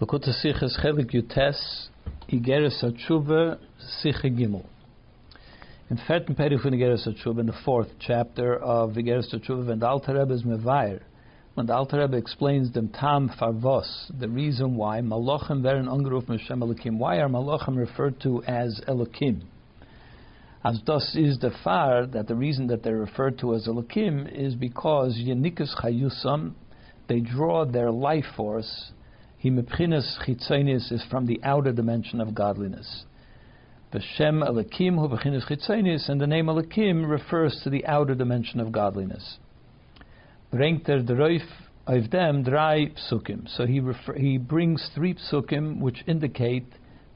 Look to Sichas Chelik Yutes Igeres Hatshuva Sicha Gimel. In Ferten Perich von Igeres Hatshuva, in the fourth chapter of Igeres Hatshuva, when the Alter Rebbe is mevayer, when the Alter Rebbe explains them tam farvos, the reason why Malachim veren ungerufen Hashem Elokim. Why are Malachim referred to as Elokim? As thus is the far that the reason that they're referred to as Elokim is because Yenikus Chayusam, they draw their life force. Himepchinas Chitzonis is from the outer dimension of godliness. B'shem Elokim hu b'chinas Chitzonis, and the name Elokim refers to the outer dimension of godliness. Brengt der Dreif of them drei psukim. So he brings three psukim which indicate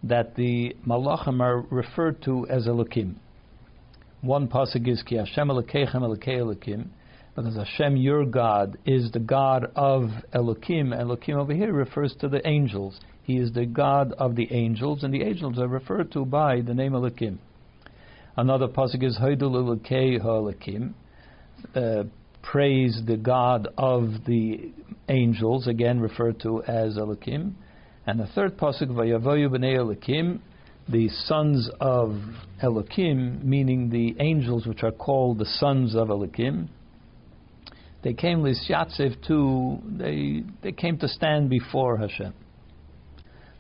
that the malachim are referred to as Elokim. One pasuk is Ki Hashem Elokeichem Elokei Elokim, because Hashem, your God, is the God of Elokim. Elokim over here refers to the angels. He is the God of the angels, and the angels are referred to by the name Elokim. Another pasuk is Hodu Elokei HaElokim, praise the God of the angels, again referred to as Elokim. And the third pasuk, Vayavoyu b'nei Elokim, the sons of Elokim, meaning the angels which are called the sons of Elokim. They came l'shyatzev to, they came to stand before Hashem.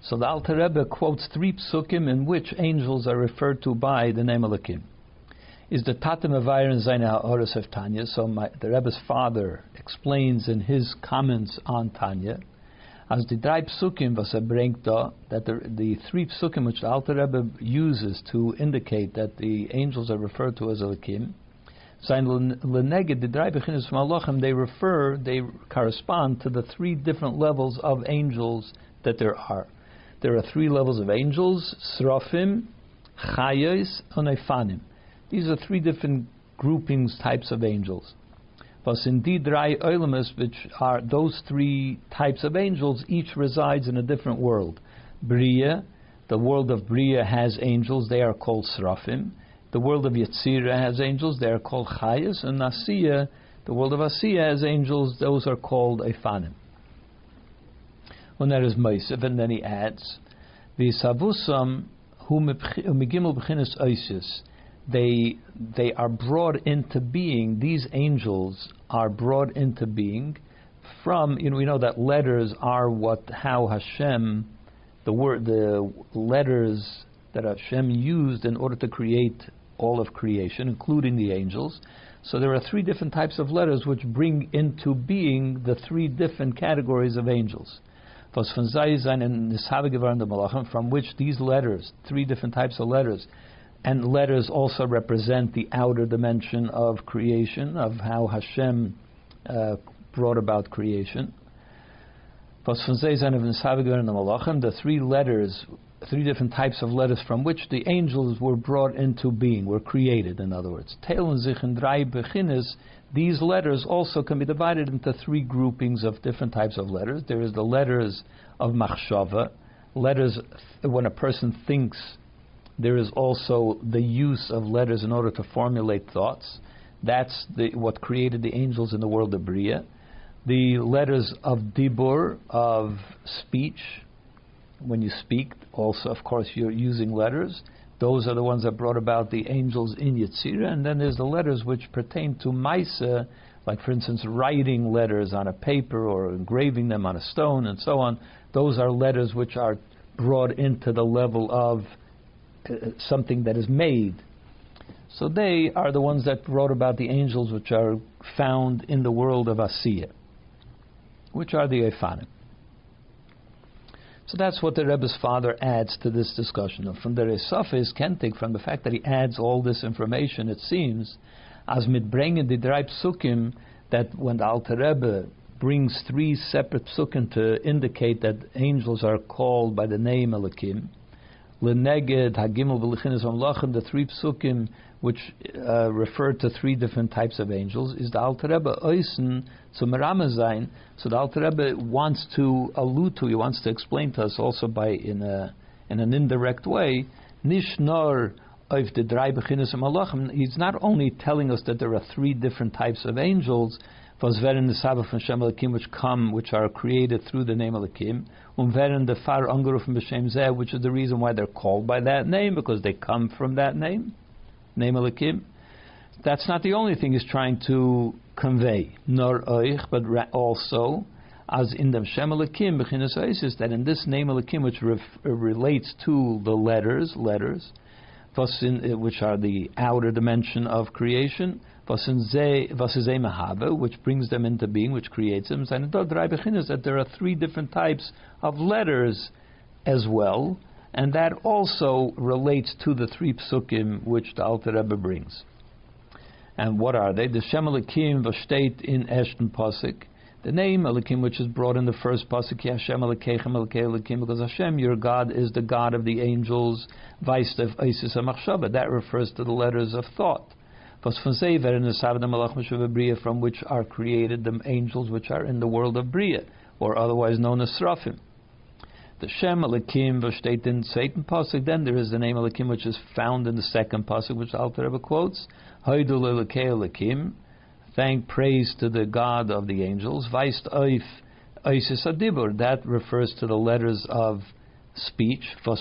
So the Alter Rebbe quotes three psukim in which angels are referred to by the name Elokim. Is the Tata Mevayer in Zayin HaOros of Tanya. So the Rebbe's father explains in his comments on Tanya, as the drei psukim was bringt da, that the three psukim which the Alter Rebbe uses to indicate that the angels are referred to as Elokim, Zayin Leneged the drei bechinas from Malachim, they correspond to the three different levels of angels that there are. There are three levels of angels: Srofim, Chayos, and Eifanim. These are three different groupings, types of angels. But indeed, Rai Oilemus, which are those three types of angels, each resides in a different world. Bria, the world of Bria has angels, they are called Srafim. The world of Yetzirah has angels, they are called Chayas. And Asiya, the world of Asiya has angels, those are called Eifanim. When there is Moisef, and then he adds, V'yisavusam hu megimel b'chinas oisis. They are brought into being. These angels are brought into being from, we know that letters are how Hashem, the letters that Hashem used in order to create all of creation, including the angels. So there are three different types of letters which bring into being the three different categories of angels. From which these letters, three different types of letters, and letters also represent the outer dimension of creation, of how Hashem brought about creation. The three letters, three different types of letters from which the angels were brought into being, were created, in other words. These letters also can be divided into three groupings of different types of letters. There is the letters of Machshava, letters when a person thinks. There is also the use of letters in order to formulate thoughts. That's what created the angels in the world of Bria. The letters of Dibur, of speech, when you speak, also, of course, you're using letters. Those are the ones that brought about the angels in Yetzirah. And then there's the letters which pertain to Maisa, like, for instance, writing letters on a paper or engraving them on a stone and so on. Those are letters which are brought into the level of something that is made. So they are the ones that wrote about the angels which are found in the world of Asiya, which are the Eifanim. So that's what the Rebbe's father adds to this discussion. And from the Resafis Kentik, from the fact that he adds all this information, it seems, as mitbrengen the drei psukim, that when the Alter Rebbe brings three separate psukim to indicate that angels are called by the name Elokim, Leneged Hagimel V'Lichinas Malachim, the three psukim which refer to three different types of angels, is the Alter Rebbe Oisen Zum Ramazayin. So the Alter Rebbe wants to allude to, he wants to explain to us also by in an indirect way, Nishnor of the Drei B'Chinas Malachim. He's not only telling us that there are three different types of angels. Vosveren the Sabbath from Shem Elikim, which come, which are created through the name Elikim. Veren the Far Ungeruf from B'Shem Zeh, which is the reason why they're called by that name, because they come from that name, name Elikim. That's not the only thing he's trying to convey, nor oich, but also as in the Shem Elikim b'chinas oisis, that in this name Elikim, which relates to the letters, which are the outer dimension of creation, which brings them into being, which creates them. And that there are three different types of letters as well, and that also relates to the three psukim which the Alter Rebbe brings. And what are they? The Shem Elikim v'shteit in Eshten Pasuk, the name Elikim which is brought in the first pasuk, Hashem Elokeichem Elokei Elikim, because Hashem, your God, is the God of the angels. Vaystev Eisus HaMachshava, that refers to the letters of thought. From which are created the angels which are in the world of Bria, or otherwise known as Srafim. The Shem Elikim v'shteit in Satan pasuk. Then there is the name Elikim which is found in the second pasuk, which the Alter Rebbe quotes. Hoydul Elokei Elikim. Thank praise to the God of the angels. Vaist oif oisis adibur, that refers to the letters of speech. From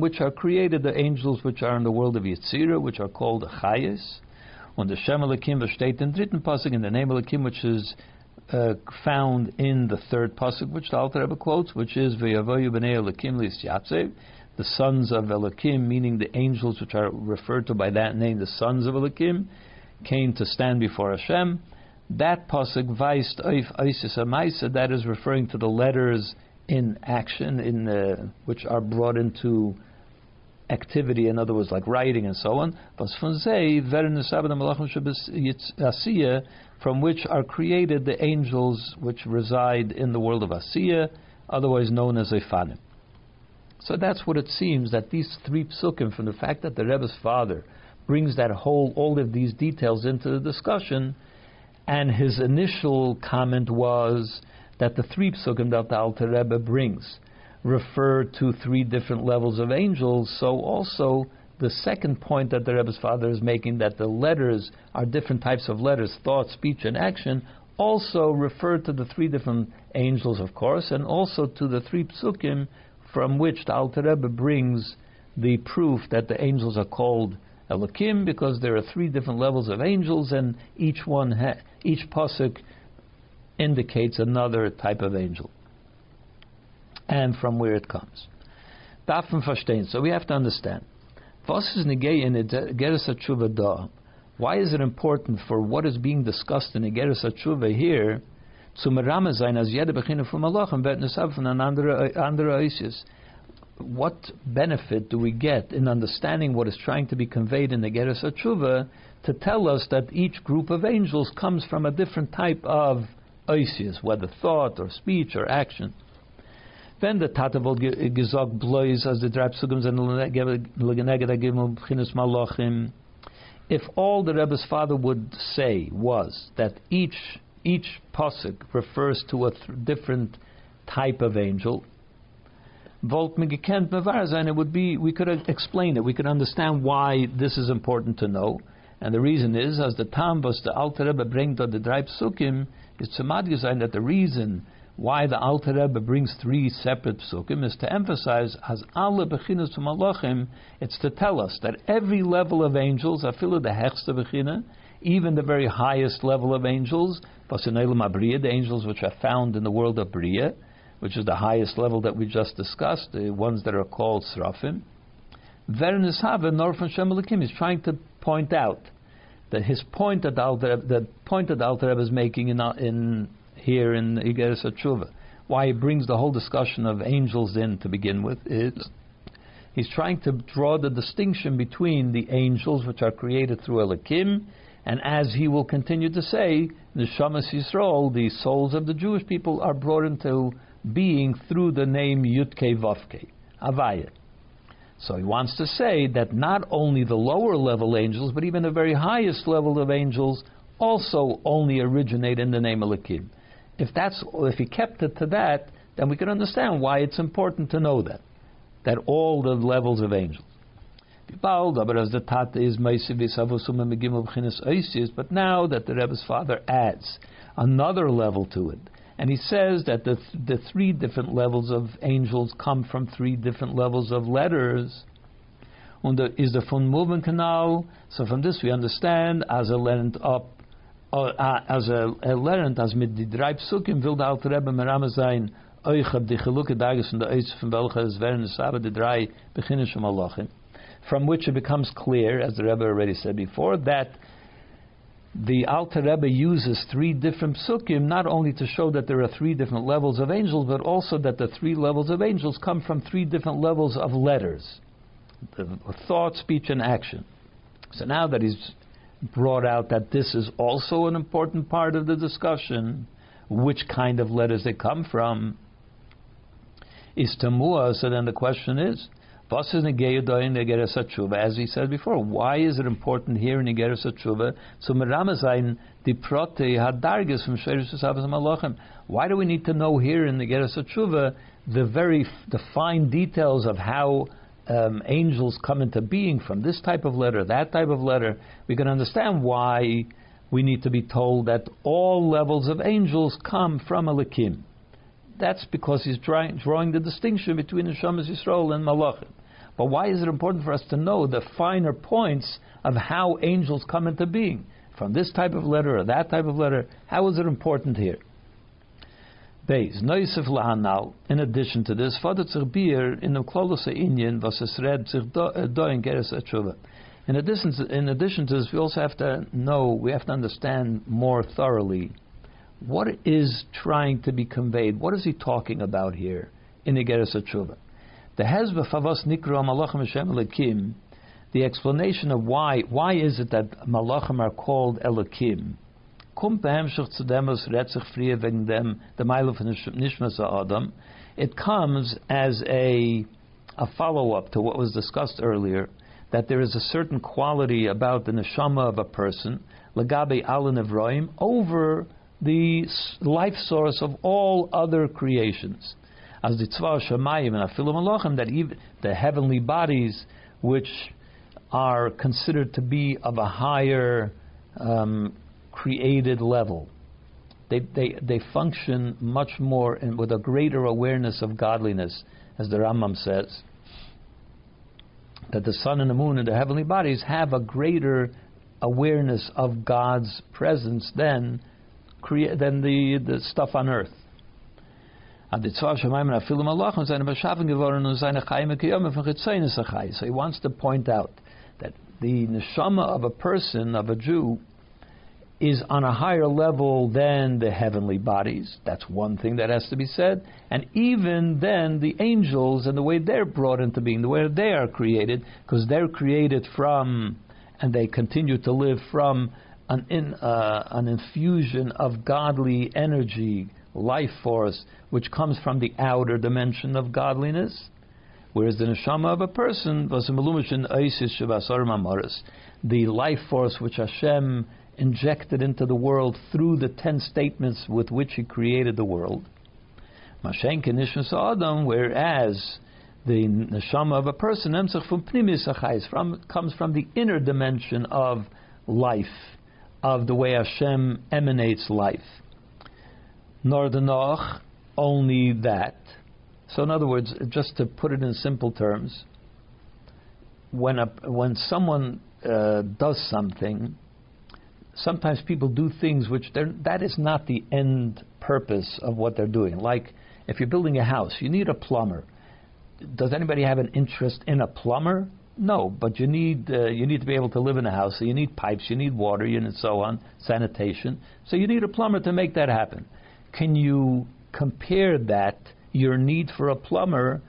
which are created the angels which are in the world of Yetzirah, which are called Chayes. When the Shem Elikim v'shteit in Dritten Pasuk, in the name Elikim which is found in the third pasuk, which the Alter Rebbe quotes, which is V'yavoyu b'nei Elikim l'yisyatzev, the sons of Elikim, meaning the angels which are referred to by that name, the sons of Elikim, came to stand before Hashem. That pasuk, Vayst Oif Oisis HaMaisa, that is referring to the letters in action, which are brought into activity, in other words, like writing and so on. From which are created the angels which reside in the world of Asiya, otherwise known as Eifanim. So that's what it seems, that these three psukim, from the fact that the Rebbe's father brings that all of these details into the discussion, and his initial comment was that the three psukim that the Alter Rebbe brings refer to three different levels of angels, so also the second point that the Rebbe's father is making, that the letters are different types of letters, thought, speech, and action, also refer to the three different angels, of course, and also to the three psukim from which the Alter Rebbe brings the proof that the angels are called Elikim, because there are three different levels of angels, and each pasuk indicates another type of angel, and from where it comes. So we have to understand. Why is it important for what is being discussed in Igeres HaTshuva here? What benefit do we get in understanding what is trying to be conveyed in the Igeres HaTshuva to tell us that each group of angels comes from a different type of oisius, whether thought or speech or action? Then the Tatavot Gezog blows as the Drapsugams and Legenegedagim B'chinas Malachim. If all the Rebbe's father would say was that each pasuk refers to a different type of angel, we could explain it. We could understand why this is important to know. And the reason is, as the Tambos, the Alter Rebbe brings the drei psukim, it's that the reason why the Alter Rebbe brings three separate psukim is to emphasize, as alle b'chinas malachim, it's to tell us that every level of angels, afilu the hechste b'china, even the very highest level of angels, the angels which are found in the world of Bria, which is the highest level that we just discussed, the ones that are called Srafim, is trying to point out that his point that the point that Alter Rebbe is making in here in Igeres HaTshuva, why he brings the whole discussion of angels in to begin with, is he's trying to draw the distinction between the angels which are created through Elikim, and as he will continue to say, Neshamas Yisrael, the souls of the Jewish people, are brought into being through the name Yudke Vavke, Havaya. So he wants to say that not only the lower level angels, but even the very highest level of angels also only originate in the name Elikim. If he kept it to that, then we can understand why it's important to know that all the levels of angels. But now that the Rebbe's father adds another level to it, and he says that the three different levels of angels come from three different levels of letters. And is the von Movement Canal. So from this we understand as a learned up, as a learned as mit die drei Psukim will der alte Rebbe Merame sein. From which it becomes clear, as the Rebbe already said before, that the Alter Rebbe uses three different psukim not only to show that there are three different levels of angels, but also that the three levels of angels come from three different levels of letters: thought, speech, and action. So now that he's brought out that this is also an important part of the discussion, which kind of letters they come from, is Tamua. So then the question is, as he said before, why is it important here in Igeres HaTshuva? So why do we need to know here in Igeres HaTshuva the fine details of how angels come into being from this type of letter, that type of letter? We can understand why we need to be told that all levels of angels come from Elikim. That's because he's drawing the distinction between Neshamas Yisrael and Malachim. But why is it important for us to know the finer points of how angels come into being? From this type of letter or that type of letter, how is it important here? Beis, Noisef Lahanal, in addition to this, in the Klolose Inyan, Vasesred Tzich Doin Geres Atshuva. In addition to this, we also have to know, we have to understand more thoroughly what is trying to be conveyed. What is he talking about here in the Igeres HaTshuva? The Hezbeh Favos Nikra Malachim Hashem Elikim, the explanation of why is it that Malachim are called Elikim? It comes as a follow-up to what was discussed earlier, that there is a certain quality about the neshama of a person, legabe al nevroim, over the life source of all other creations, as the tzva shamayim and afilu malachim, that even the heavenly bodies, which are considered to be of a higher created level, they function much more and with a greater awareness of godliness, as the Rambam says, that the sun and the moon and the heavenly bodies have a greater awareness of God's presence than the stuff on earth. So he wants to point out that the neshama of a person, of a Jew, is on a higher level than the heavenly bodies. That's one thing that has to be said. And even then, the angels and the way they're brought into being, the way they are created, because they're created from, and they continue to live from, an infusion of godly energy, life force, which comes from the outer dimension of godliness. Whereas the neshama of a person, the life force which Hashem injected into the world through the 10 statements with which he created the world. Whereas the neshama of a person comes from the inner dimension of life, of the way Hashem emanates life. Nordenoch, only that. So in other words, just to put it in simple terms, when someone does something, sometimes people do things which that is not the end purpose of what they're doing. Like if you're building a house, you need a plumber. Does anybody have an interest in a plumber? No, but you need to be able to live in a house, so you need pipes, you need water, and so on, sanitation. So you need a plumber to make that happen. Can you compare that, your need for a plumber,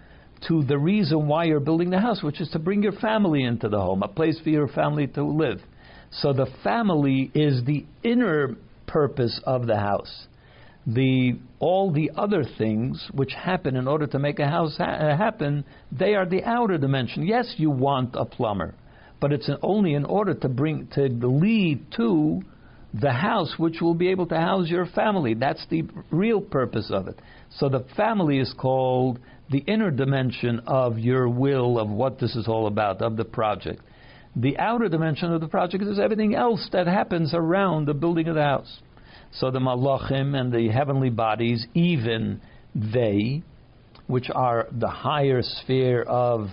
to the reason why you're building the house, which is to bring your family into the home, a place for your family to live? So the family is the inner purpose of the house. All the other things which happen in order to make a house happen, they are the outer dimension. Yes, you want a plumber, but it's only in order to lead to the house which will be able to house your family. That's the real purpose of it. So the family is called the inner dimension of your will, of what this is all about, of the project. The outer dimension of the project is everything else that happens around the building of the house. So the malachim and the heavenly bodies, even they, which are the higher sphere of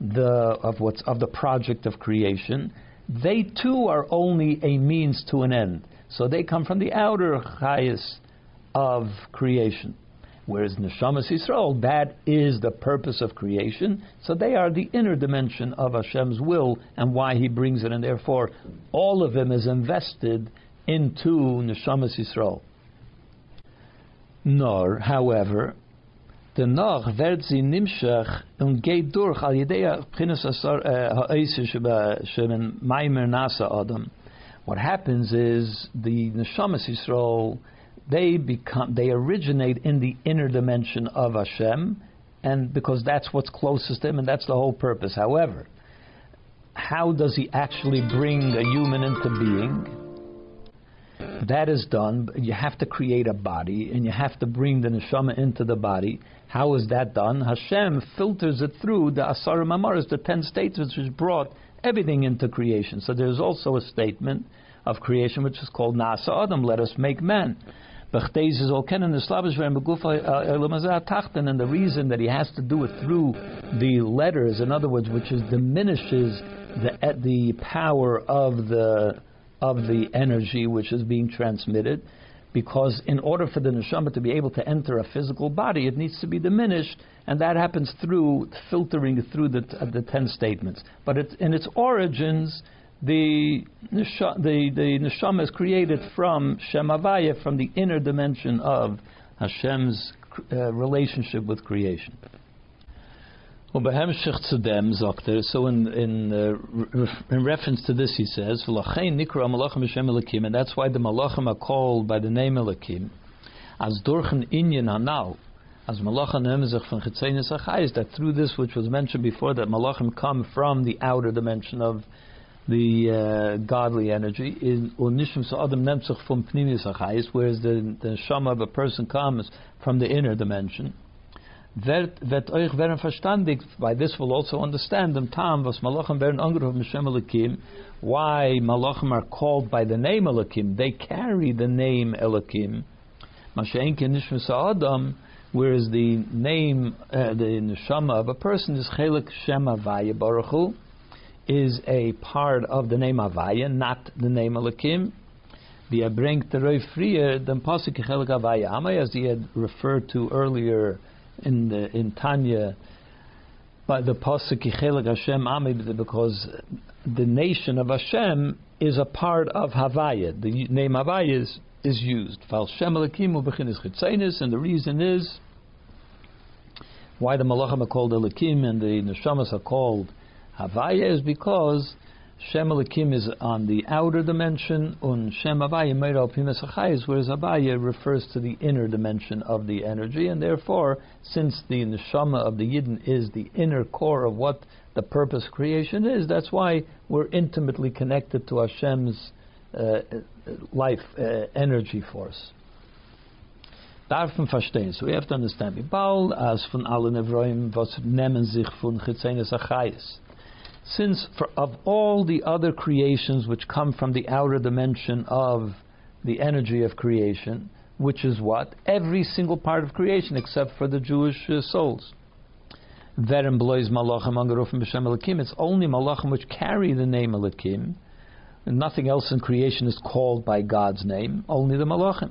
the project of creation, they too are only a means to an end. So they come from the outer chayas of creation. Whereas Neshamas Yisrael, that is the purpose of creation. So they are the inner dimension of Hashem's will and why He brings it. And therefore, all of Him is invested into Neshamas Yisrael. Nor, however, dennoch wird sie nimshach und geht durch al yedei b'chinas ha'aseh shemen maimer nasa adam. What happens is the Neshamas Yisrael, they originate in the inner dimension of Hashem, and because that's what's closest to Him, and that's the whole purpose. However, how does He actually bring a human into being? That is done. You have to create a body, and you have to bring the neshama into the body. How is that done? Hashem filters it through the Asar Mamaris, the 10 states, which has brought everything into creation. So there's also a statement of creation which is called Nasa Adam, let us make man. And the reason that He has to do it through the letters, in other words, which is diminishes the power of the energy which is being transmitted, because in order for the neshama to be able to enter a physical body, it needs to be diminished, and that happens through filtering through the 10 statements. But in its origins, the neshama is created from Shem Havaya, from the inner dimension of Hashem's relationship with creation. So in reference to this, he says, and that's why the malachim are called by the name Elokim. That through this, which was mentioned before, that malachim come from the outer dimension of the godly energy, whereas the neshama of a person comes from the inner dimension. By this we'll also understand them, why malachim are called by the name Elokim. They carry the name Elokim, whereas the name, the neshama of a person is Chelek Shem Havaya Baruch Hu, is a part of the name Havaya, not the name Elokim. As he had referred to earlier in Tanya, by the pasuk Chelek Hashem Ami, because the nation of Hashem is a part of Havaya. The name Havaya is used. And the reason is why the malachim are called Elokim and the neshamas are called Havaya is because Shem Elokim is on the outer dimension, and Shem Havaya made al pinas hachayis, whereas Havaya refers to the inner dimension of the energy, and therefore, since the neshama of the Yidden is the inner core of what the purpose of creation is, that's why we're intimately connected to Hashem's life energy force. So we have to understand. Since of all the other creations which come from the outer dimension of the energy of creation, which is what? Every single part of creation except for the Jewish souls. It's only malachim which carry the name Elokim. Nothing else in creation is called by God's name, only the malachim.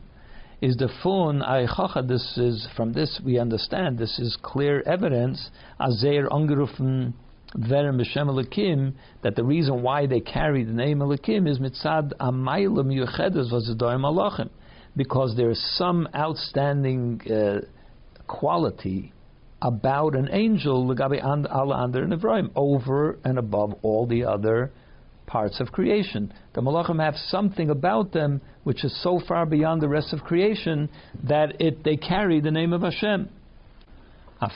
Is the fun aichacha, this is, from this we understand, this is clear evidence, azeir angerufen that the reason why they carry the name Elokim is mitzad amaylam yuchedes v'zedoyim malachim, because there is some outstanding quality about an angel legabe and ala ander nevroim, over and above all the other parts of creation. The malachim have something about them which is so far beyond the rest of creation that they carry the name of Hashem. And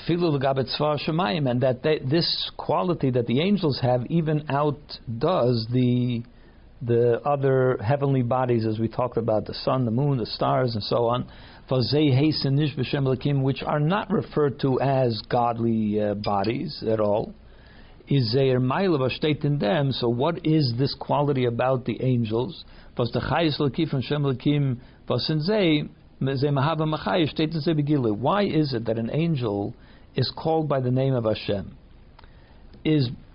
that this quality that the angels have even outdoes the other heavenly bodies, as we talked about, the sun, the moon, the stars, and so on. which are not referred to as godly bodies at all. So what is this quality about the angels? Why is it that an angel is called by the name of Hashem?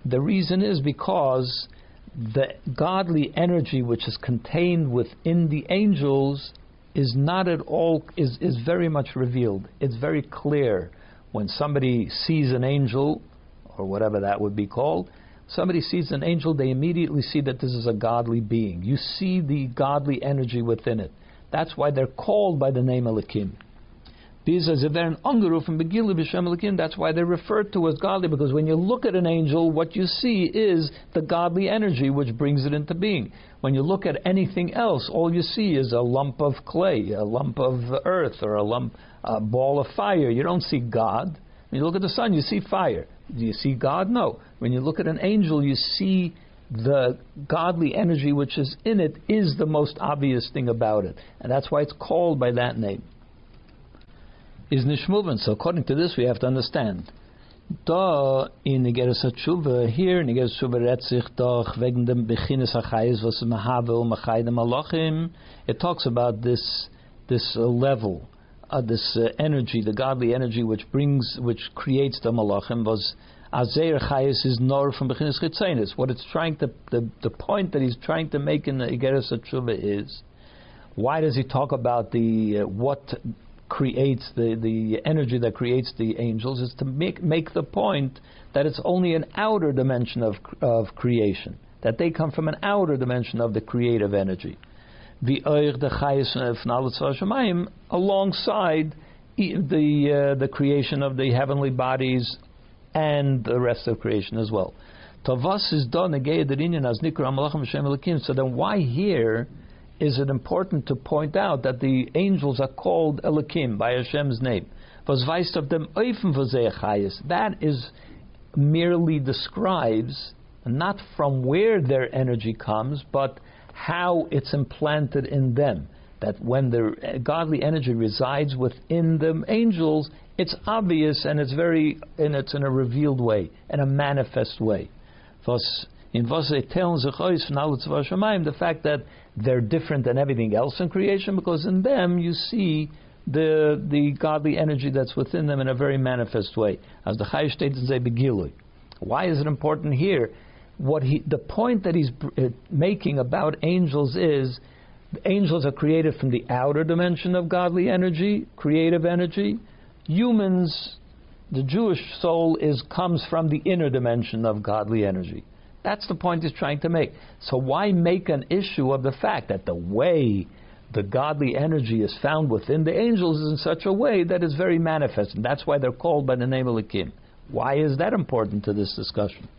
The reason is because the godly energy which is contained within the angels is not at all, is very much revealed. It's very clear. When somebody sees an angel, or whatever that would be called, somebody sees an angel, they immediately see that this is a godly being. You see the godly energy within it. That's why they're called by the name Elikim. That's why they're referred to as godly, because when you look at an angel, what you see is the godly energy which brings it into being. When you look at anything else, all you see is a lump of clay, a lump of earth, or a ball of fire. You don't see God. When you look at the sun, you see fire. Do you see God? No. When you look at an angel, you see the godly energy which is in it is the most obvious thing about it. And that's why it's called by that name. Is Nishmuvan. So according to this, we have to understand. Da in Negeres HaTshuva, here Negeres HaTshuva retzich doch wegen dem Bechines HaChayis was Mahavel Machay dem Malachim. It talks about this level, this energy, the godly energy which creates the Malachim was Azeir Chayis is nor from Bechines Chitzainis. What it's trying to the point that he's trying to make in the Negeres HaTshuva is, why does he talk about the what creates the energy that creates the angels, is to make the point that it's only an outer dimension of creation, that they come from an outer dimension of the creative energy. Alongside the creation of the heavenly bodies and the rest of creation as well. So then why here is it important to point out that the angels are called Elikim by Hashem's name? That is merely describes not from where their energy comes, but how it's implanted in them. That when the godly energy resides within the angels, it's obvious and it's in a revealed way, in a manifest way. The fact that they're different than everything else in creation, because in them you see the godly energy that's within them in a very manifest way. As the Chayush states in Begilui. Why is it important here? The point that he's making about angels is, angels are created from the outer dimension of godly energy, creative energy. Humans, the Jewish soul comes from the inner dimension of godly energy. That's the point he's trying to make. So why make an issue of the fact that the way the godly energy is found within the angels is in such a way that is very manifest, and that's why they're called by the name of Elikim. Why is that important to this discussion?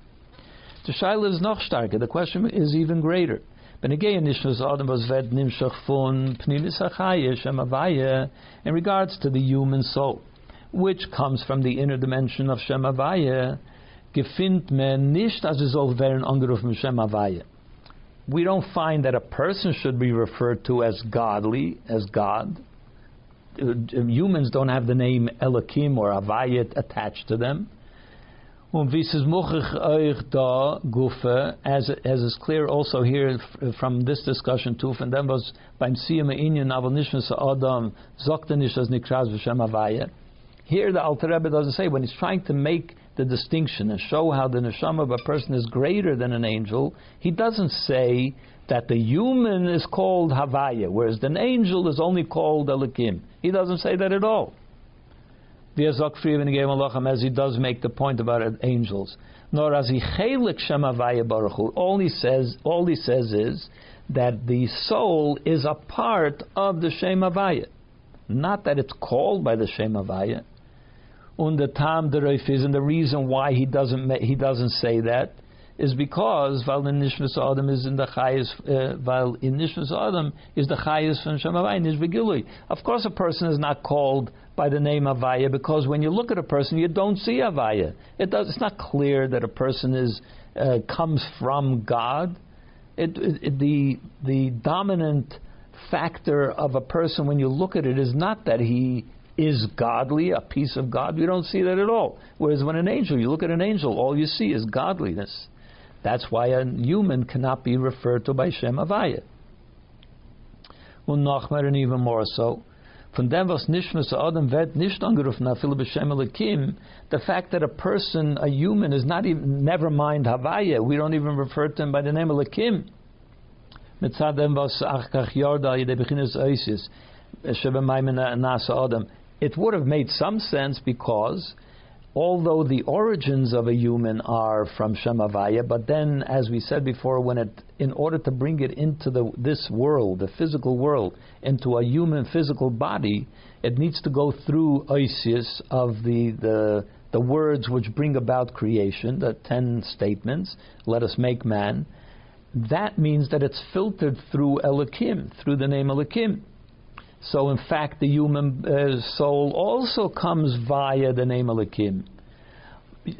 The shaila is noch starker. The question is even greater. In regards to the human soul, which comes from the inner dimension of Shem Havaya, we don't find that a person should be referred to as godly, as God. Humans don't have the name Elikim or Havayit attached to them. As is clear also here from this discussion too, and then was beim Siyum Inyan Aval Nishmas Adam Zokta Nish as Nikras V'Shem Havayit. Here the Alter Rebbe doesn't say, when he's trying to make the distinction and show how the neshama of a person is greater than an angel, he doesn't say that the human is called Havaya, whereas an angel is only called Elikim. He doesn't say that at all. As he does make the point about angels, nor as he chelik Shem Havaya Baruch Hu. All he says is that the soul is a part of the Shem Havaya, not that it's called by the Shem Havaya. And the reason why he doesn't say that is because while in Nishmas Adam is the Chayis from Shem Havaya Nish Begilui. Of course, a person is not called by the name Havaya, because when you look at a person, you don't see Havaya. It's not clear that a person comes from God. The dominant factor of a person when you look at it is not that he is godly, a piece of God. You don't see that at all. Whereas when an angel, you look at an angel, all you see is godliness. That's why a human cannot be referred to by Shem Havaya. And even more so, the fact that a person, a human, is not even, never mind Havaya, we don't even refer to him by the name of Lakim. It would have made some sense, because although the origins of a human are from Shem Havaya, but then, as we said before, when it, in order to bring it into this world, the physical world, into a human physical body, it needs to go through Oisius of the words which bring about creation, the 10 statements, let us make man. That means that it's filtered through Elohim, through the name Elohim. So, in fact, the human soul also comes via the name Elohim.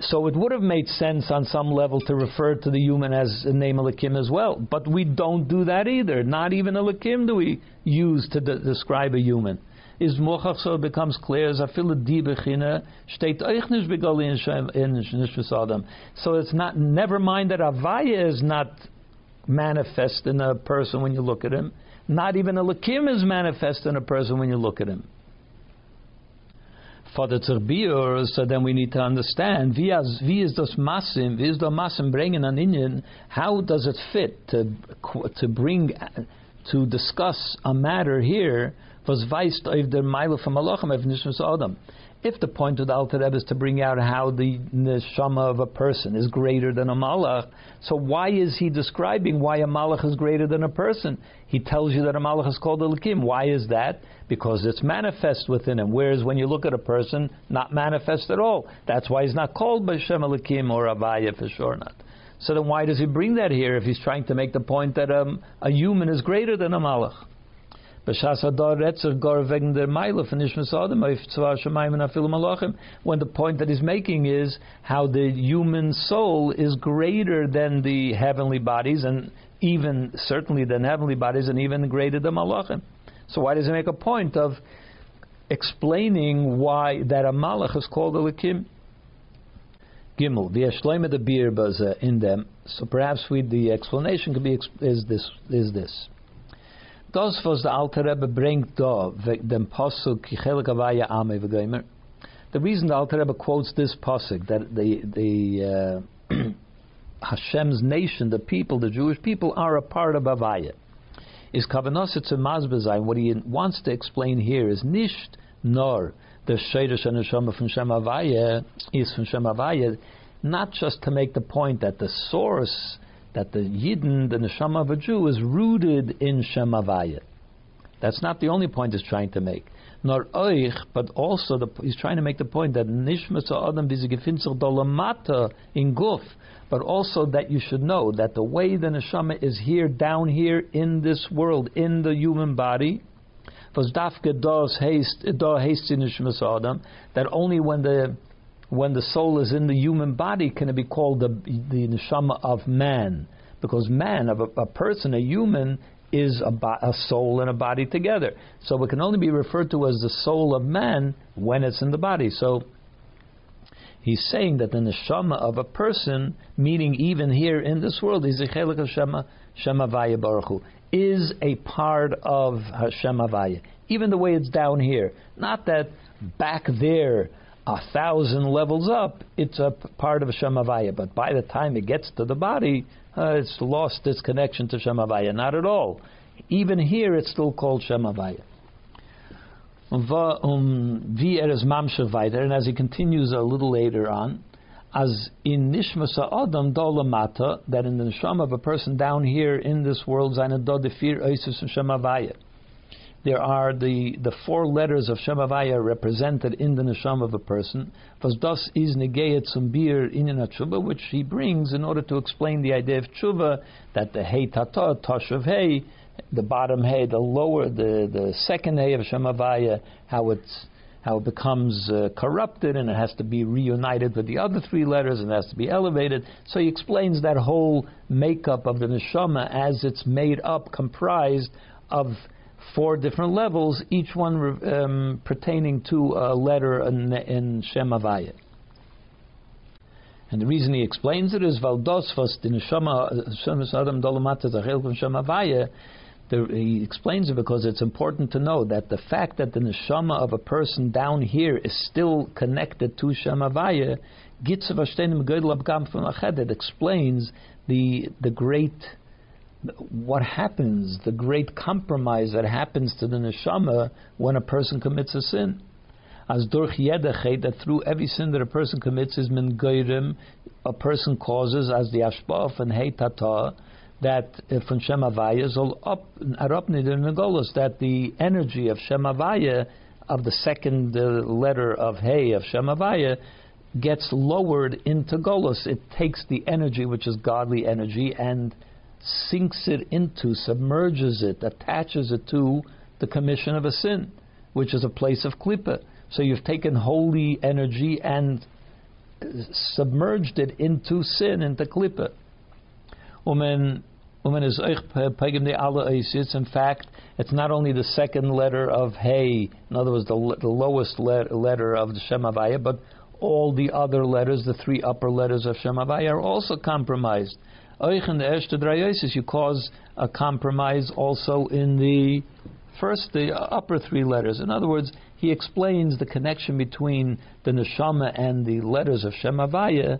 So it would have made sense on some level to refer to the human as the name Elohim as well. But we don't do that either. Not even Elohim do we use to describe a human. Is mochach, so it becomes clear, as afilu di bechina shteit euch nish begali in. So it's not, never mind that Havaya is not manifest in a person when you look at him. Not even Elohim is manifest in a person when you look at him. For the Tzerbiur, so then we need to understand, wie is das Masim bringen an Inyan? How does it fit to bring, to discuss a matter here? Was weist auf der Meile von Malachim auf Nishmas Adam? If the point of the Alter Rebbe is to bring out how the neshama of a person is greater than a malach, so why is he describing why a malach is greater than a person? He tells you that a malach is called Elohim. Why is that? Because it's manifest within him. Whereas when you look at a person, not manifest at all. That's why he's not called by Shem Elohim or Havaya, for sure not. So then why does he bring that here if he's trying to make the point that a human is greater than a malach? When the point that he's making is how the human soul is greater than the heavenly bodies, and even certainly than heavenly bodies, and even greater than Malachim. So why does he make a point of explaining why that a Malach is called Elohim? Gimel, the Ashleim of the beer buzzer in them. So perhaps the explanation could be is this. Das, was the Alter Rebbe bringt da, dem Pasuk, Kichelik Havaya Amei V'Gomer. The reason the Alter Rebbe quotes this Pasuk, that the Hashem's nation, the people, the Jewish people, are a part of Havaya, is Kavanos Tzemaz B'Zayin. What he wants to explain here is Nisht Nor, the Sheirosh HaNeshama from Shem Havaya, is from Shem Havaya, not just to make the point that the source, that the Yidden, the Neshama of a Jew, is rooted in Shem Havaya. That's not the only point he's trying to make. Nor Oich, but also he's trying to make the point that Nishmas Adam Bizigefinzer Dolamata in Guf, but also that you should know that the way the Neshama is here, down here in this world, in the human body, that only when the soul is in the human body can it be called the neshama of man, because man, of a person, a human, is a soul and a body together. So it can only be referred to as the soul of man when it's in the body. So he's saying that the neshama of a person, meaning even here in this world, is a chelik of Shem Havaya Baruch Hu, is a part of Shem Havaya, even the way it's down here. Not that back there 1,000 levels up, it's a part of Shem Havaya, but by the time it gets to the body, it's lost its connection to Shem Havaya. Not at all. Even here, it's still called Shem Havaya. And as he continues a little later on, as in Nishmas Adam Dolamata, that in the neshama of a person down here in this world, there are the four letters of Shem Havaya represented in the neshama of a person, which he brings in order to explain the idea of tshuva, that the hey tata, tosh of hey, the bottom hey, the lower, the second hey of Shem Havaya, how it becomes corrupted, and it has to be reunited with the other three letters, and it has to be elevated. So he explains that whole makeup of the neshama as it's made up, comprised of four different levels, each one pertaining to a letter in Shem Havaya. And the reason he explains it is Valdosfas the Neshama Adam Dolomata Zachel from Shem Havaya. He explains it because it's important to know that the fact that the neshama of a person down here is still connected to Shem Havaya, that explains the great what happens, the great compromise that happens to the neshama when a person commits a sin. As durch yedachet, that through every sin that a person commits is min goyrim, a person causes as the ashbaf and hey tata, that from Shem Havaya is all up nidur negolos, that the energy of Shem Havaya, of the second letter of Hey of Shem Havaya, gets lowered into golos. It takes the energy which is godly energy and sinks it into, submerges it, attaches it to the commission of a sin, which is a place of klipa. So you've taken holy energy and submerged it into sin, into klipa. In fact, it's not only the second letter of Hey, in other words, the lowest letter of the Shem Havaya, but all the other letters, the three upper letters of Shem Havaya, are also compromised. You cause a compromise also in the first, the upper three letters. In other words, he explains the connection between the neshama and the letters of Shem Havaya,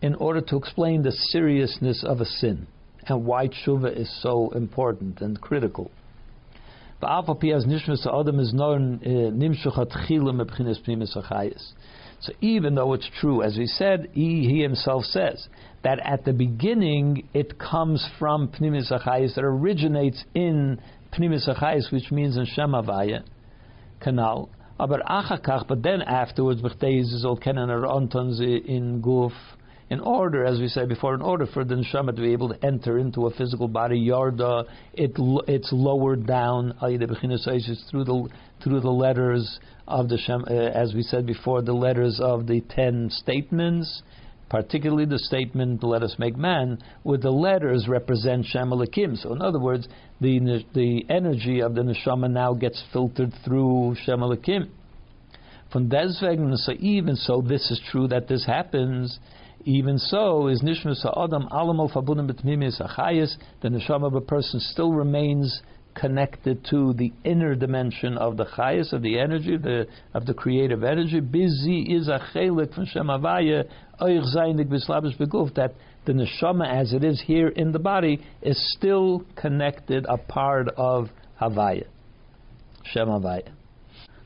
in order to explain the seriousness of a sin and why tshuva is so important and critical. So even though it's true, as we said, he himself says that at the beginning it comes from Pnimis Achayis, that originates in Pnimis Achayis, which means in Shem Havaya, Kanal. But then afterwards, in Guf, in order, as we said before, in order for the neshama to be able to enter into a physical body, yarda, it's lowered down through the letters of the Shem, as we said before, the letters of the 10 statements, particularly the statement "Let us make man," with the letters represent Shem Elokim. So, in other words, the energy of the neshama now gets filtered through Shem Elokim. From desvegen, so even so, this is true that this happens. Even so, is Nishmas Adam Alamol Fabunim Betmimis Achayis, the neshama of a person still remains connected to the inner dimension of the Chayis, of the energy, of the creative energy. Busy is a chelik from Shem Havaya, Oich Zaynik Bislabish Beguf, that the neshama as it is here in the body is still connected, a part of Havaya, Shem Havaya.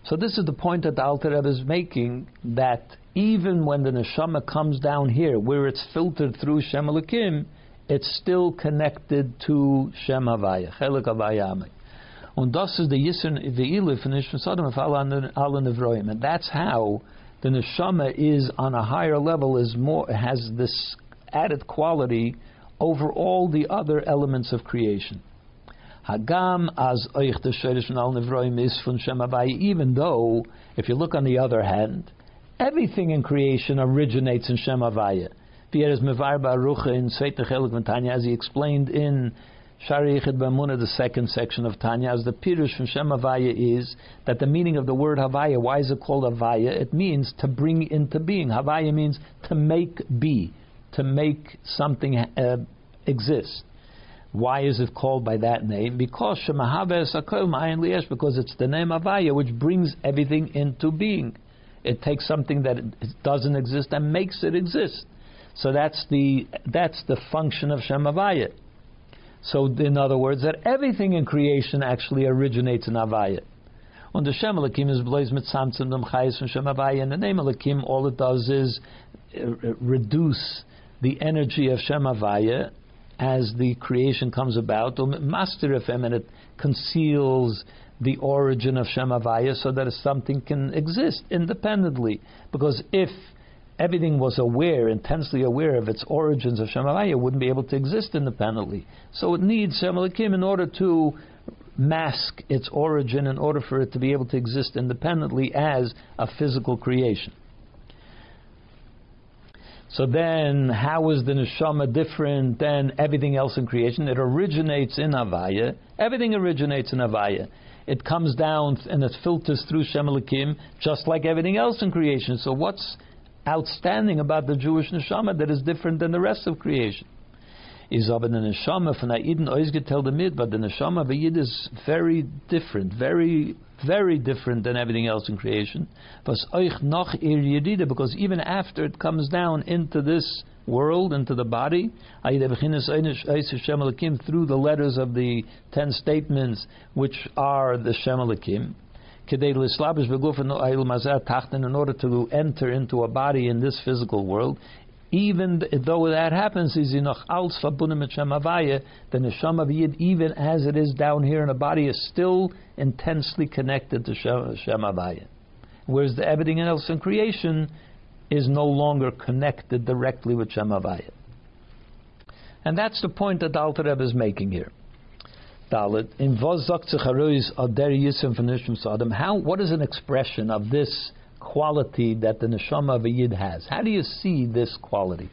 So this is the point that the Alter Rebbe is making, that even when the neshama comes down here, where it's filtered through Shem Elokim, it's still connected to Shem Havaya, Chelik Havaya. And thus is the Yisr Ve'ilif in Nishmas Adam of Ala Nevroim. And that's how the neshama is on a higher level, is more, has this added quality over all the other elements of creation. Hagam as Oich D'Sheirish Al Nevroim is from Shem Havaya. Even though, if you look on the other hand, everything in creation originates in Shem Havaya. As he explained in Shari Yichud B'Amunah, the second section of Tanya, as the pirush from Shem Havaya is that the meaning of the word Havaya, why is it called Havaya? It means to bring into being. Havaya means to make be, to make something exist. Why is it called by that name? Because Shem Havaya Sakol Ma'ayin Liyesh, because it's the name Havaya which brings everything into being. It takes something that it doesn't exist and makes it exist. So that's the function of Shem Havaya. So in other words, that everything in creation actually originates in Havaya. On the Shem Elokim is blaze mitzamtzim dem chayis from Shem Havaya. And the name Elokim, all it does is reduce the energy of Shem Havaya as the creation comes about. Master FM, and it conceals the origin of Shem Havaya, so that something can exist independently. Because if everything was aware, intensely aware of its origins of Shem Havaya, it wouldn't be able to exist independently. So it needs Shem Elokim in order to mask its origin, in order for it to be able to exist independently as a physical creation. So then, how is the neshama different than everything else in creation? It originates in Havaya. Everything originates in Havaya. It comes down and it filters through Shem Elokim, just like everything else in creation. So what's outstanding about the Jewish neshama that is different than the rest of creation? Is aber the neshama von Aiden ausgeteilt, but the neshama of Yid is very different, very different than everything else in creation. Because even after it comes down into this world, into the body, through the letters of the 10 statements, which are the Shem Elokim, in order to enter into a body in this physical world, even though that happens, the neshama of Yid, even as it is down here in the body, is still intensely connected to Shem Havaya. Whereas everything else in creation is no longer connected directly with Shem Havaya. And that's the point that the Alter Rebbe is making here. What is an expression of this quality that the neshama of a Yid has? How do you see this quality?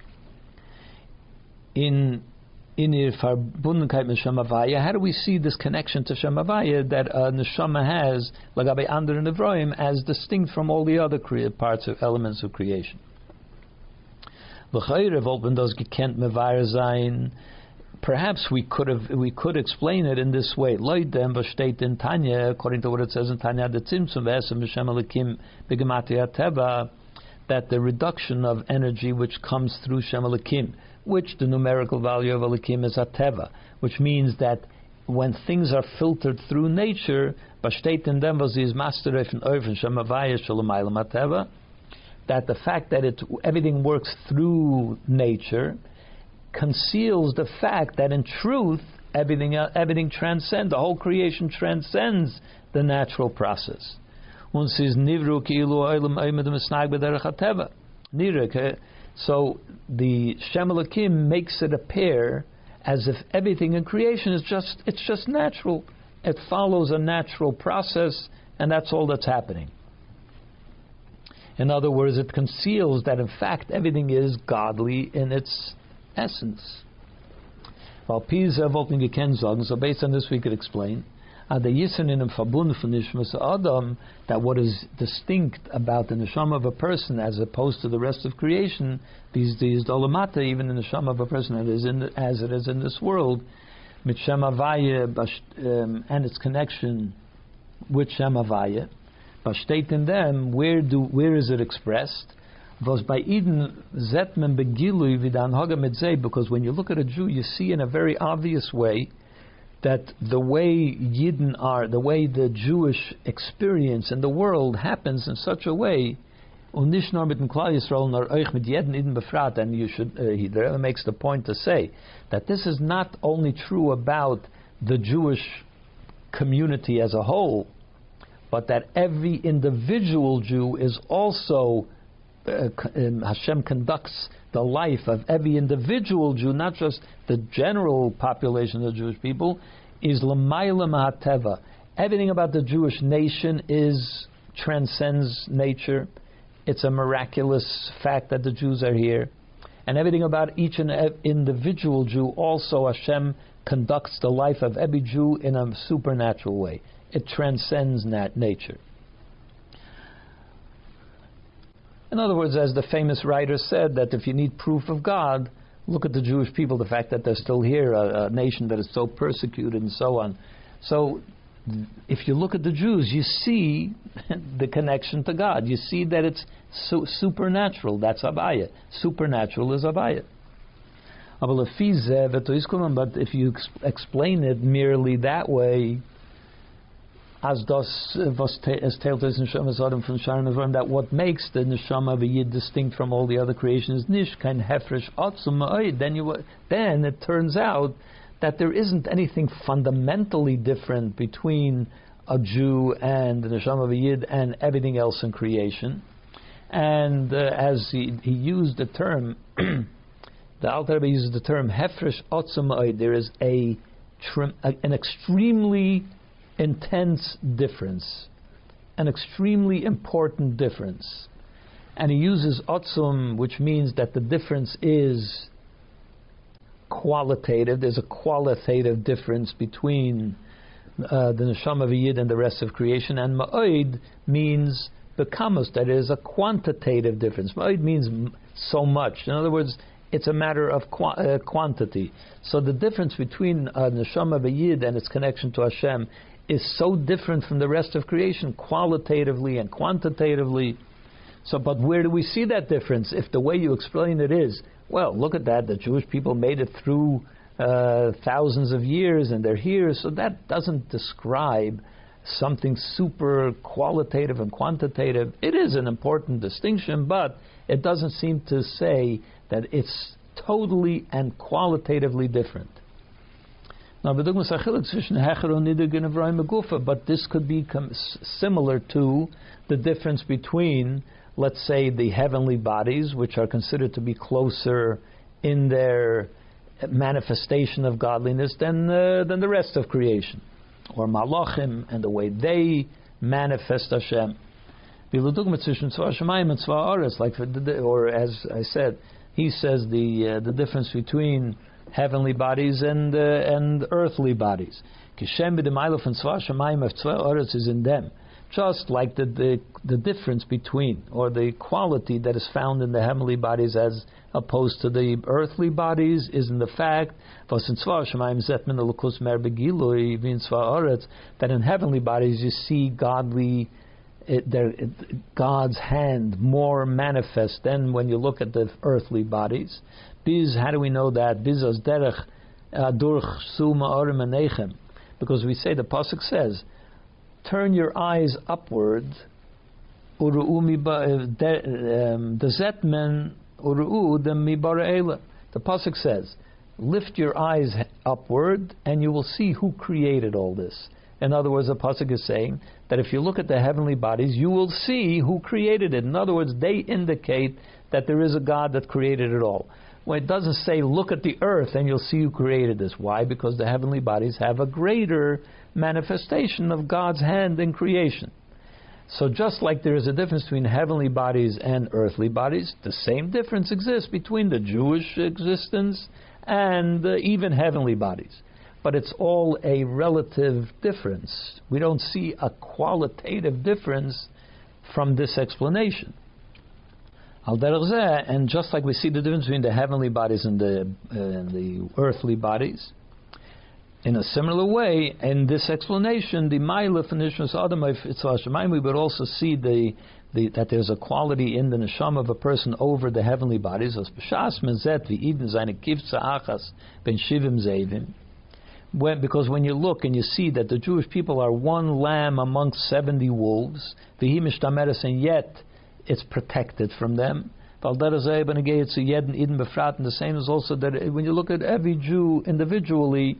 In your Verbundenkeit mit Shem Havaya, how do we see this connection to Shem Havaya that a neshama has, lagabe ander and Evroim, as distinct from all the other parts of elements of creation? Perhaps we could explain it in this way. Loydem v'shteit in Tanya, according to what it says in Tanya, the tzimtzum v'esem v'shem elikim b'gematria teva, that the reduction of energy which comes through Shem Elokim, which the numerical value of Elokim is ateva, which means that when things are filtered through nature, v'shteit in dem v'ziz masterif and oven Shem Havaya shalomaylam ateva, that the fact that everything works through nature conceals the fact that in truth everything transcends, the whole creation transcends the natural process. So the Shem Elokim makes it appear as if everything in creation is just natural. It follows a natural process, and that's all that's happening. In other words, it conceals that in fact everything is godly in its essence. So based on this, we could explain that what is distinct about the neshama of a person as opposed to the rest of creation, these dolamata, even the neshama of a person as it is in this world, mit Shem Havaya, and its connection with Shem Havaya, in them, where is it expressed? Because when you look at a Jew, you see in a very obvious way that the way Yidden are, the way the Jewish experience in the world happens in such a way, and you should, he makes the point to say that this is not only true about the Jewish community as a whole, but that every individual Jew is also, Hashem conducts the life of every individual Jew, not just the general population of the Jewish people, is l'mayla ma'ateva. Everything about the Jewish nation transcends nature. It's a miraculous fact that the Jews are here. And everything about each and individual Jew, also Hashem conducts the life of every Jew in a supernatural way. It transcends nature. In other words, as the famous writer said, that if you need proof of God, look at the Jewish people, the fact that they're still here, a nation that is so persecuted and so on. So if you look at the Jews, you see the connection to God. You see that it's supernatural. That's Havaya. Supernatural is Havaya. But if you explain it merely that way, that what makes the neshama of a Yid distinct from all the other creations, then it turns out that there isn't anything fundamentally different between a Jew and the neshama of a Yid and everything else in creation. And as he used the term, the Alter Rebbe uses the term hefresh otzum, there is an extremely intense difference, an extremely important difference. and he uses otzum, which means that the difference is qualitative. There's a qualitative difference between the neshama of a yid and the rest of creation. And ma'od means bekamus, that is a quantitative difference. Ma'od means so much. In other words, it's a matter of quantity. So the difference between neshama of a yid and its connection to Hashem is so different from the rest of creation, qualitatively and quantitatively. So, but where do we see that difference? If the way you explain it is, well, look at that, the Jewish people made it through thousands of years and they're here, so that doesn't describe something super qualitative and quantitative. It is an important distinction, but it doesn't seem to say that it's totally and qualitatively different. Now, but this could be similar to the difference between, let's say, the heavenly bodies, which are considered to be closer in their manifestation of godliness than the rest of creation, or malachim and the way they manifest Hashem. Or as I said, he says the difference between heavenly bodies and earthly bodies. Kishem b'demayluf and tzva shamayim of tzva oretz is in them. Just like the difference between, or the quality that is found in the heavenly bodies as opposed to the earthly bodies, is in the fact that in heavenly bodies you see God's hand more manifest than when you look at the earthly bodies. Biz, how do we know that? Biz as derech durch su ma'orim anechem, because we say, the pasuk says, turn your eyes upward, the pasuk says, lift your eyes upward and you will see who created all this. In other words, the pasuk is saying that if you look at the heavenly bodies, you will see who created it. In other words, they indicate that there is a God that created it all. Well, it doesn't say, look at the earth and you'll see who created this. Why? Because the heavenly bodies have a greater manifestation of God's hand in creation. So just like there is a difference between heavenly bodies and earthly bodies, the same difference exists between the Jewish existence and even heavenly bodies. But it's all a relative difference. We don't see a qualitative difference from this explanation. And just like we see the difference between the heavenly bodies and the earthly bodies, in a similar way, in this explanation, the Ma'ila Finishmas Adam Itzvah, we would also see that there's a quality in the neshama of a person over the heavenly bodies. Because when you look and you see that the Jewish people are one lamb amongst 70 wolves, and yet it's protected from them. And the same is also that when you look at every Jew individually,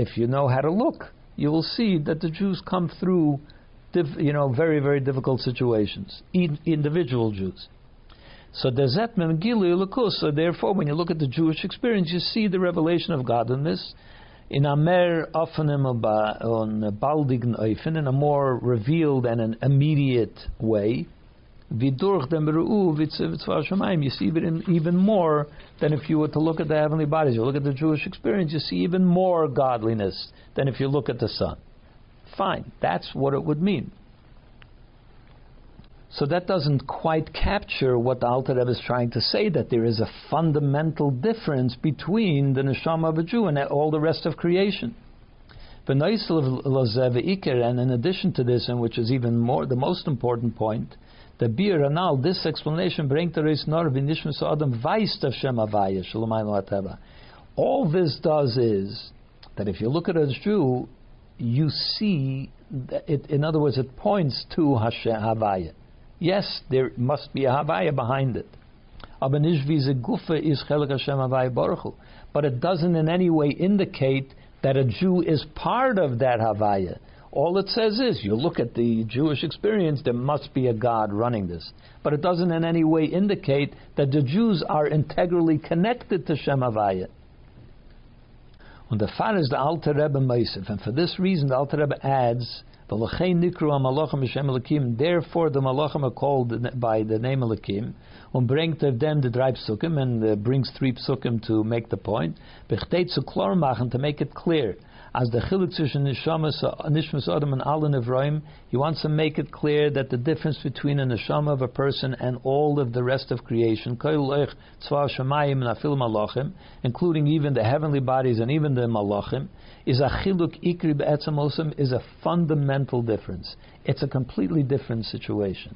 if you know how to look, you will see that the Jews come through very, very difficult situations, individual Jews. So therefore, when you look at the Jewish experience, you see the revelation of godliness in a more revealed and an immediate way. You see it even more than if you were to look at the heavenly bodies. You look at the Jewish experience, you see even more godliness than if you look at the sun. Fine, that's what it would mean. So that doesn't quite capture what the Alter Rebbe is trying to say, that there is a fundamental difference between the neshama of a Jew and all the rest of creation. And in addition to this, and which is even more the most important point, the Bir Anal, this explanation, all this does is that if you look at a Jew, you see it, in other words, it points to Hashem Havaya. Yes, there must be a Havaya behind it. But it doesn't in any way indicate that a Jew is part of that Havaya. All it says is, you look at the Jewish experience, there must be a God running this. But it doesn't in any way indicate that the Jews are integrally connected to Shem Havaya. And for this reason, the Alter Rebbe adds Therefore, the malachim are called by the name Elokim, and bring to them the dry psukim, and brings three psukim to make the point, to make it clear. As the chiluk zwischen nishmas adam and alle nevroim, he wants to make it clear that the difference between a neshama of a person and all of the rest of creation, including even the heavenly bodies and even the malachim, is a chiluk ikri be'etzem osem, is a fundamental difference. It's a completely different situation.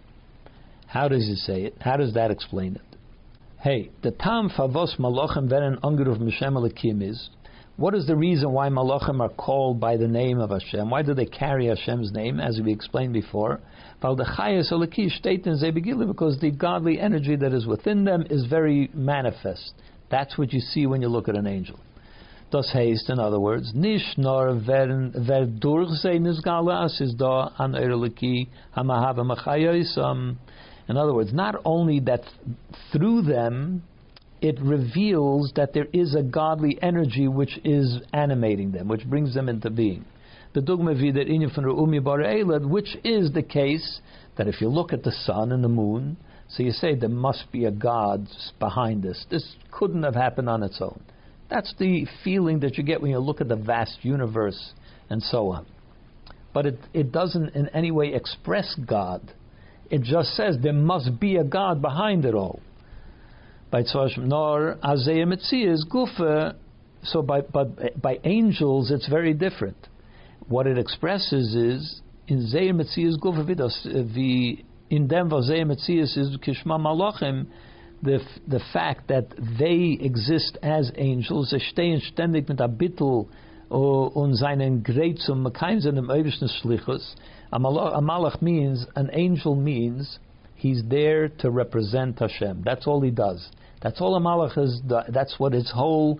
How does he say it? How does that explain it? Hey, the tam favos malachim veren angeruf mishem elikim is, what is the reason why malachim are called by the name of Hashem? Why do they carry Hashem's name, as we explained before? Because the godly energy that is within them is very manifest. That's what you see when you look at an angel. Das heißt, in other words, nicht nur wer durch sie nisgala as is da an erliki hamahav machayosam. In other words, not only that through them it reveals that there is a godly energy which is animating them, which brings them into being. Which is the case that if you look at the sun and the moon, so you say there must be a God behind this. This couldn't have happened on its own. That's the feeling that you get when you look at the vast universe and so on. But it doesn't in any way express God. It just says there must be a God behind it all. But by angels it's very different. What it expresses is in Zeir Metzias Gufa Vidas, in them Zeir Metzias is Kishma Malachim, the fact that they exist as angels, they stehen ständig mit Abittel und seinen Gretzum Mekayim seinem Eibishten Shlichus. A Malach means, an angel means, he's there to represent Hashem. That's all he does. That's all a malach is. That's what his whole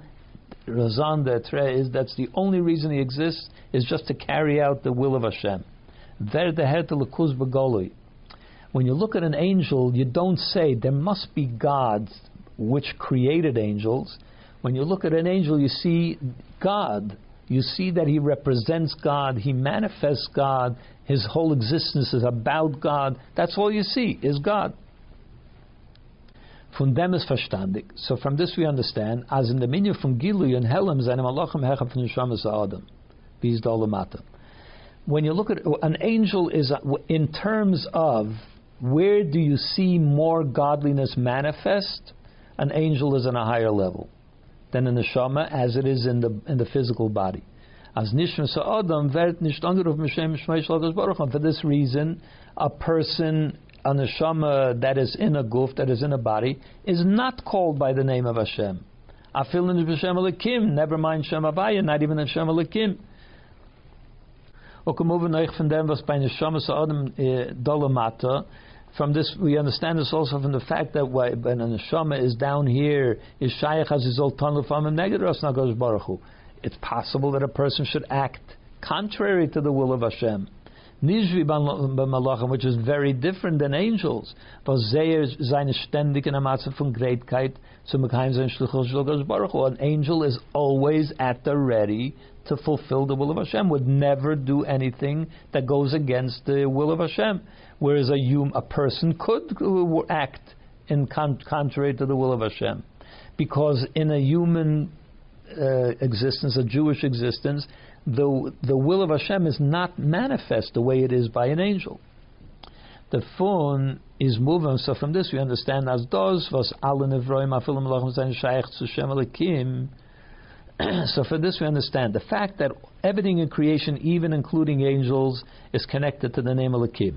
raison d'etre is. That's the only reason he exists, is just to carry out the will of Hashem. When you look at an angel, you don't say there must be God which created angels. When you look at an angel, you see God. You see that he represents God, he manifests God, his whole existence is about God. That's all you see, is God. Von dem ist verstandig. So from this we understand, as in the minyan von Gilui and Helem, seine Malachim hechaf nishamas ha'adam, wie ist olamata. When you look at an angel, is in terms of where do you see more godliness manifest, an angel is on a higher level than in the neshama, as it is in the physical body. As nishmas ha'adam vert nish angeruf mishem shmei shel baruch hu. For this reason, a person, a neshama that is in a guf, that is in a body, is not called by the name of Hashem. Afil nish b'shem elikim, never mind Shem Havaya, not even in Shem elikim. From this, we understand this also from the fact that when a neshama is down here, is shayach hazizol tanu famim neged rasna gosh baruch hu. It's possible that a person should act contrary to the will of Hashem. Nizvi b'malachim, which is very different than angels, weil zeyer seine ständig in der Masse von Greatkeit zum Geheim sein Shluchos shel gosh baruch hu. An angel is always at the ready to fulfill the will of Hashem, would never do anything that goes against the will of Hashem. Whereas a person could act in contrary to the will of Hashem. Because in a human existence, a Jewish existence, the will of Hashem is not manifest the way it is by an angel. The phone is moving, so from this we understand as does was alle nevroim afilim lachem zayin shaykh zu Shem Elikim. So for this we understand the fact that everything in creation, even including angels, is connected to the name Elikim.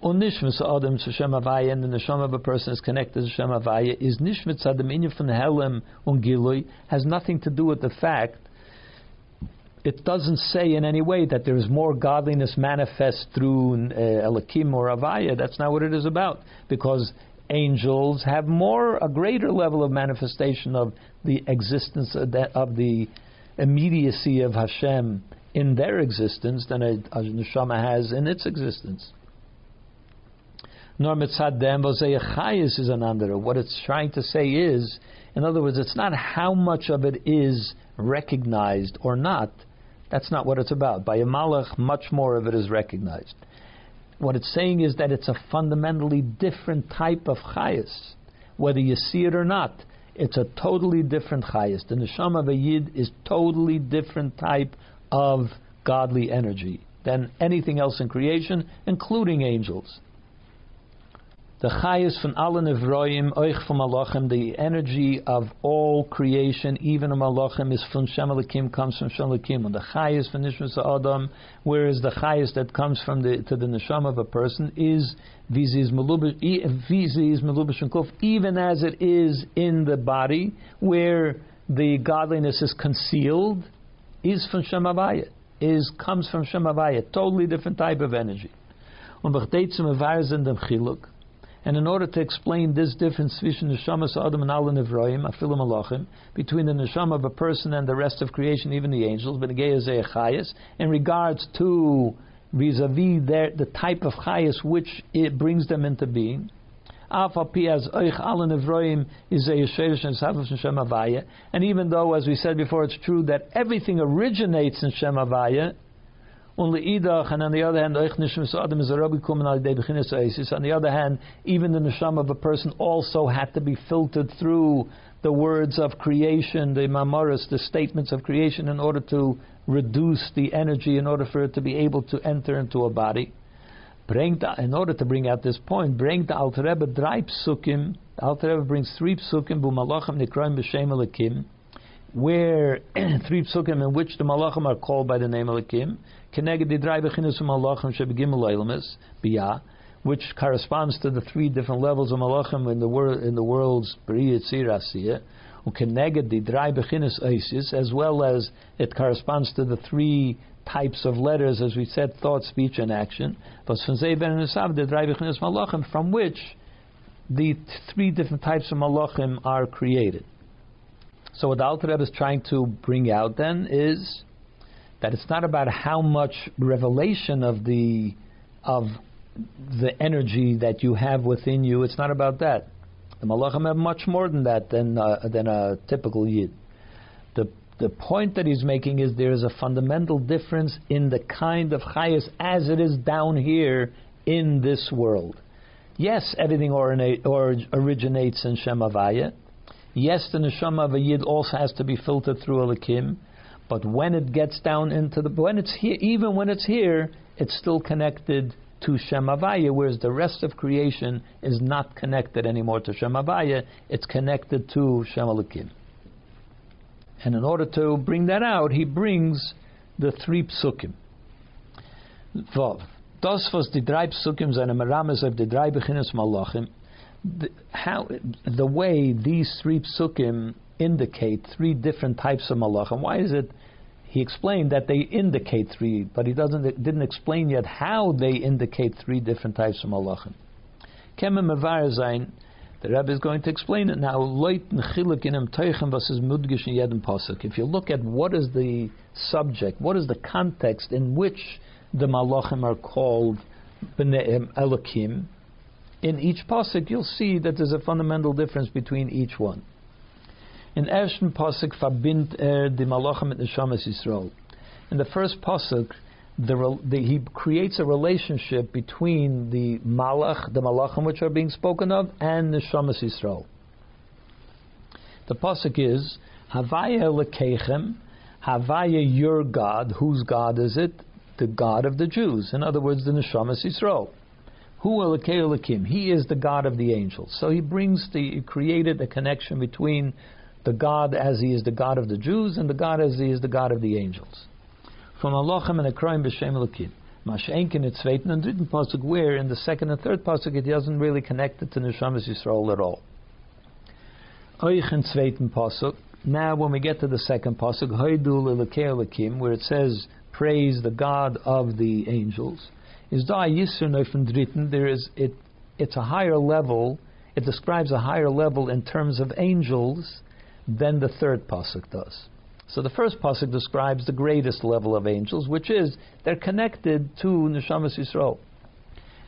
And the neshama of a person is connected to Shem Havaya, is nishmitz adam inyan von Helem und Gilui, has nothing to do with the fact, it doesn't say in any way that there is more godliness manifest through Elikim or Havaya. That's not what it is about, because angels have a greater level of manifestation of the existence of the immediacy of Hashem in their existence than a neshama has in its existence. Nor mitzad dem v'zeichayis is an andera. What it's trying to say is, in other words, it's not how much of it is recognized or not. That's not what it's about. By a malach, much more of it is recognized. What it's saying is that it's a fundamentally different type of chayas. Whether you see it or not, it's a totally different chayas. The neshama of a yid is totally different type of godly energy than anything else in creation, including angels. The chayas from alle nevroim, oich from malachim, the energy of all creation, even a malachim, is from Shem Elokim, comes from Shem Elokim. And the chayas from Nishmas Adam, whereas the chayas that comes from the neshama of a person is viziz melubish and kuf, even as it is in the body, where the godliness is concealed, is from Shem Havaya, comes from Shem Havaya, totally different type of energy. And in order to explain this difference between the neshama of Adam and alle nevroim, afilu malachim, between the neshama of a person and the rest of creation, even the angels, in regards to vis-a-vis the type of chayas which it brings them into being, and even though, as we said before, it's true that everything originates in Shem Havaya, and on the other hand, even the neshama of a person also had to be filtered through the words of creation, the mamoros, the statements of creation, in order to reduce the energy, in order for it to be able to enter into a body. In order to bring out this point, the Alter Rebbe brings three psukim, bumalachim nikroim b'shem Elokim, where three psukim in which the malachim are called by the name Elokim, which corresponds to the three different levels of malachim in the world's Bria, Yetzirah, Asiyah, as well as it corresponds to the three types of letters, as we said, thought, speech, and action, from which the three different types of malachim are created. So what the Alter Rebbe is trying to bring out then is that it's not about how much revelation of the energy that you have within you. It's not about that. The malachim have much more than that, than a typical yid. The point that he's making is there is a fundamental difference in the kind of chayas as it is down here in this world. Yes, everything originates in Shem Havaya. Yes, the neshama of a yid also has to be filtered through Elokim, but when it gets down into when it's here, it's still connected to Shem Havaya, whereas the rest of creation is not connected anymore to Shem Havaya. It's connected to Shem Elokim. And in order to bring that out, he brings the three psukim. Vav, das was the drei psukim zayne merames of the drei bechinas malachim. The way these three psukim indicate three different types of malachim. Why is it? He explained that they indicate three, but he didn't explain yet how they indicate three different types of malachim. Kemem mevar zayin. The Rebbe is going to explain it now. If you look at what is the subject, what is the context in which the malachim are called b'nei Elokim, in each pasuk, you'll see that there's a fundamental difference between each one. In ersten pasuk verbind the malachim mit neshamas Yisrael. In the first pasuk, he creates a relationship between the malachim which are being spoken of, and neshamas Yisrael. The pasuk is Havaya Elokeichem, Havaya, your God. Whose God is it? The God of the Jews. In other words, the neshamas Yisrael. Hu Elokei Elokim. He is the God of the angels. So he created a connection between the God as he is the God of the Jews and the God as he is the God of the angels. From Malachim and Ekroim b'Shem Elokim. Mashenkin in Zweiten and Dritten Pasuk, where in the second and third Pasuk it doesn't really connect it to Neshamas Yisrael at all. Oich in Zweiten Pasuk. Now when we get to the second Pasuk, Hoidul Elokei Elokim, where it says, praise the God of the angels. Is da yisur neufn dritten? There is it. It's a higher level. It describes a higher level in terms of angels than the third pasuk does. So the first pasuk describes the greatest level of angels, which is they're connected to neshamas Yisrael.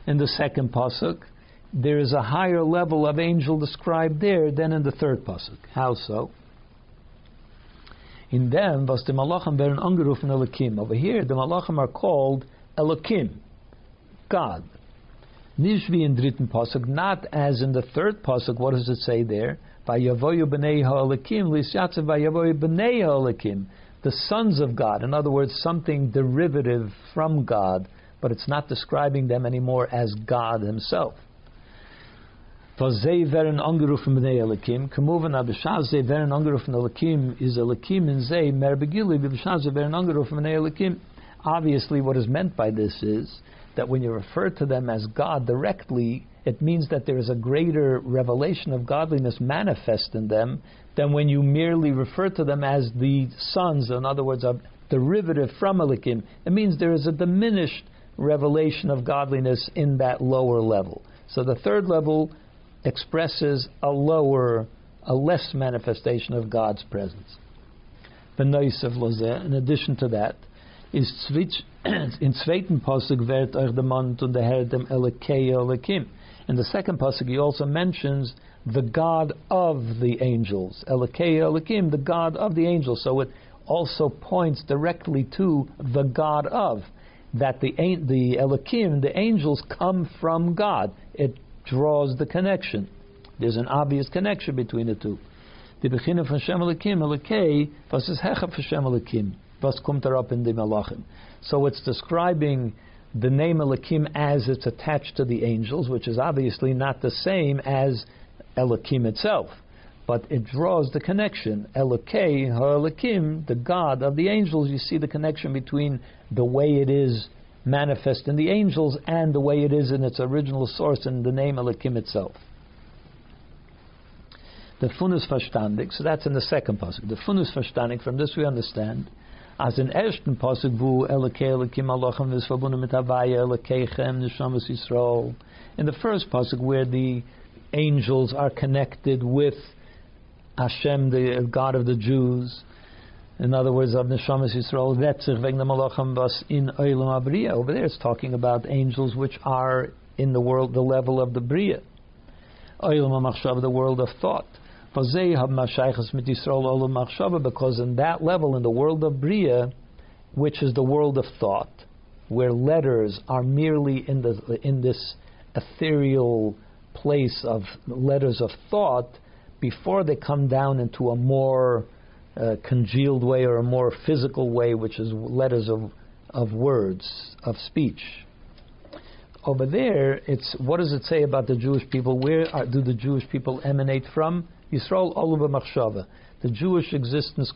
In the second pasuk, there is a higher level of angel described there than in the third pasuk. How so? In them was the Malachim beren angerufen Elokim. Over here, the Malachim are called Elokim, God. Nishvi in dritten pasuk, not as in the third pasuk. What does it say there? Vayavoyu b'nei ha'Elokim, li'shatzav vayavoyu b'nei ha'Elokim. The sons of God. In other words, something derivative from God, but it's not describing them anymore as God Himself. Vazei veren angerufen b'nei Elokim. Kemuvan abishazei veren angerufen Elokim is Elokim in zei mer begili b'bishazei veren angerufen b'nei Elokim. Obviously, what is meant by this is that when you refer to them as God directly, it means that there is a greater revelation of godliness manifest in them than when you merely refer to them as the sons, in other words, a derivative from Elokim. It means there is a diminished revelation of godliness in that lower level. So the third level expresses a less manifestation of God's presence. The noise of Lozeh, in addition to that, is Tzvich. In zweiten pasuk werd euch der Mann und der Herr dem Elokei Elokim. In the second pasuk he also mentions the God of the angels, Elokei Elokim, the God of the angels. So it also points directly to the God of, that the Elokim, the angels, come from God. It draws the connection. There's an obvious connection between the two. The Bechina von Shem Elokim, Elokei, was is Hechaf von Shem Elokim. So it's describing the name Elokim as it's attached to the angels, which is obviously not the same as Elokim itself, but it draws the connection. Elokei ha'Elokim, the God of the angels. You see the connection between the way it is manifest in the angels and the way it is in its original source in the name Elokim itself. The Funus Verstandig, so that's in the second pasuk. The Funus Verstandig, from this we understand, as in ersten pasuk vu Elokei Elokim Malachim is verbunden mit Havaya Elokeichem Neshamas Yisrael. In the first pasuk where the angels are connected with Hashem, the God of the Jews, in other words of Neshamas Yisrael, Retzich vegen the Malachim was in Olam Habriya. Over there it's talking about angels which are in the world, the level of the Bria, Olam HaMachshav, the world of thought. Because in that level, in the world of Bria, which is the world of thought, where letters are merely in this ethereal place of letters of thought, before they come down into a more congealed way or a more physical way, which is letters of words, of speech. Over there, it's what does it say about the Jewish people? Where do the Jewish people emanate from? Yisrael Oluba Machshava. The Jewish existence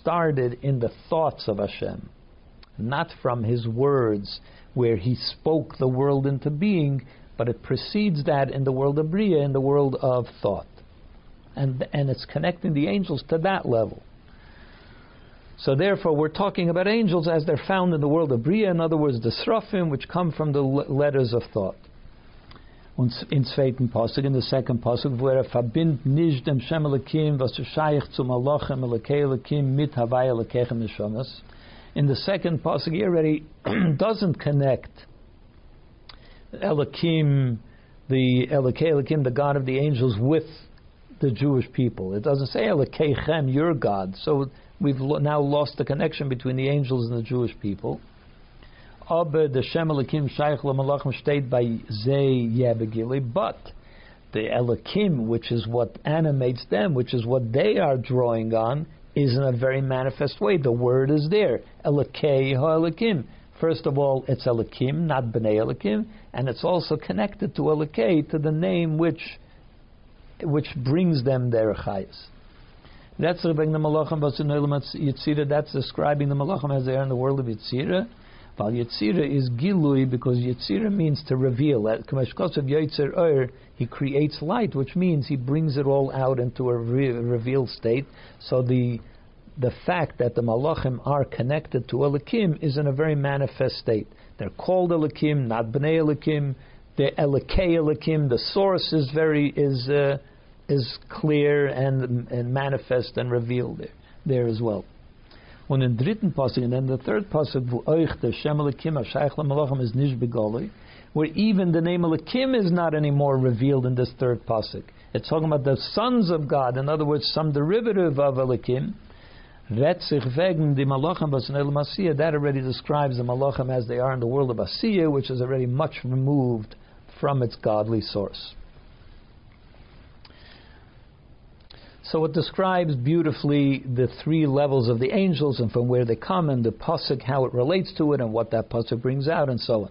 started in the thoughts of Hashem, not from His words, where He spoke the world into being, but it precedes that in the world of Bria, in the world of thought, and it's connecting the angels to that level. So therefore, we're talking about angels as they're found in the world of Bria. In other words, the Srafim, which come from the letters of thought. In the second pasuk, where verbind nicht dem Shem Elokim was shaykh zum Malachim Elokei Elokim mit Havaya Elokeichem Neshamas. In the second pasuk, he already doesn't connect Elokim, the Elokei Elokim, the God of the angels, with the Jewish people. It doesn't say Elokeichem, your God. So we've now lost the connection between the angels and the Jewish people. But the Elokim, which is what animates them, which is what they are drawing on, is in a very manifest way. The word is there. Elokei ha'Elokim. First of all, it's Elokim, not B'nai Elokim, and it's also connected to Elokei, to the name which brings them their chayas. That's describing the Malachim as they are in the world of Yetzirah. Well, Yetzirah is Gilui, because Yetzirah means to reveal. He creates light, which means he brings it all out into a revealed state. So the fact that the Malachim are connected to Elokim is in a very manifest state. They're called Elokim, not B'nai Elokim. The Elokei Elokim, the source is is clear and manifest and revealed there as well. And in the third pasuk, where even the name Elokim is not anymore revealed in this third pasuk. It's talking about the sons of God, in other words, some derivative of Elokim. That already describes the malachim as they are in the world of Asiya, which is already much removed from its godly source. So it describes beautifully the three levels of the angels and from where they come, and the pasuk, how it relates to it, and what that pasuk brings out, and so on.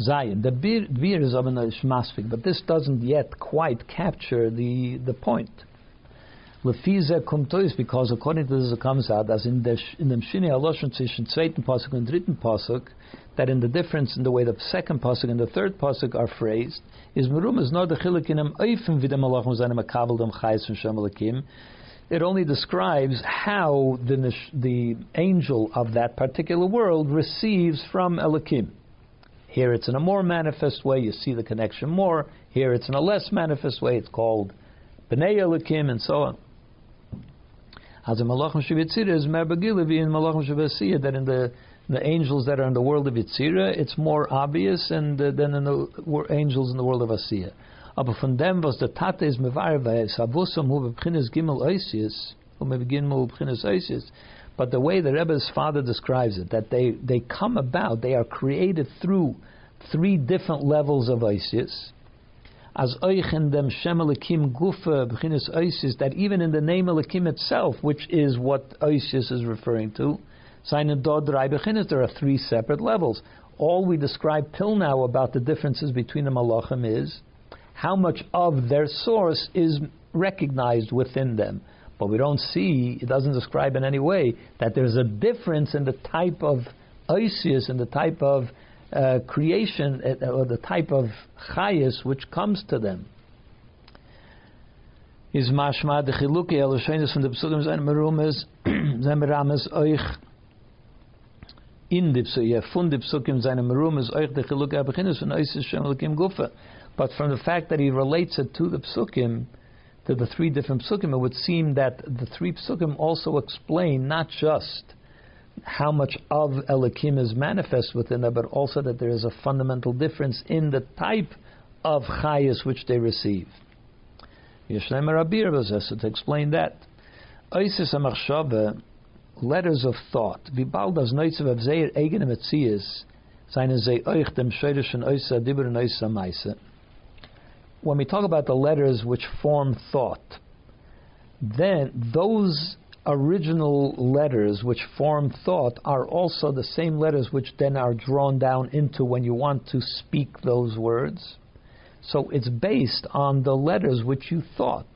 Zayin, the bir is shmasfik, but this doesn't yet quite capture the point. Lefiza kumtois, because according to this it comes out as in the Mshini Haloshon zwischen zweiten pasuk and dritten pasuk, that in the difference in the way the second pasuk and the third pasuk are phrased is merum is not the chilukinem oifim videm malachim zanim akavaldom chayes v'shem alakim. It only describes how the angel of that particular world receives from Elakim. Here it's in a more manifest way, you see the connection more. Here it's in a less manifest way, it's called B'nei Elakim, and so on. As in Malachim Sheb'Yitzira is Mer B'Gilavi and Malachim Sheb'Asiya, that in the angels that are in the world of Yitzira, it's more obvious than in the angels in the world of Asiya. Aber von dem was der Tate is mevar v'es havusam hu b'pchines gimel oisius hu b'gimel b'pchines oisius. But the way the Rebbe's father describes it, that they come about, they are created through three different levels of oisius. As oichen dem shem elikim gufa b'chinas oisis, that even in the name elikim itself, which is what oisis is referring to, there are three separate levels. All we described till now about the differences between the malachim is how much of their source is recognized within them. But we don't see, it doesn't describe in any way, that there's a difference in the type of oisis and the type of creation or the type of chayas which comes to them. Is mashma de chiluki eloshenis from the psukim zayin merumes zemerames oich in the psukim fun the psukim zayin merumes oich de chiluki abechinus from oisis shem elikim gufa. But from the fact that he relates it to the psukim, to the three different psukim, it would seem that the three psukim also explain not just how much of Elikim is manifest within them, but also that there is a fundamental difference in the type of chayas which they receive. Yeshleim Rabir was asked to explain that. Oisis HaMachshava, letters of thought, Vibal das Noitzav Avzeir Egen HaMetzias, Seinen Zei Oich Dem Shodesh and Ois HaDibur and Ois HaMaisa. When we talk about the letters which form thought, then those original letters which form thought are also the same letters which then are drawn down into when you want to speak those words. So it's based on the letters which you thought.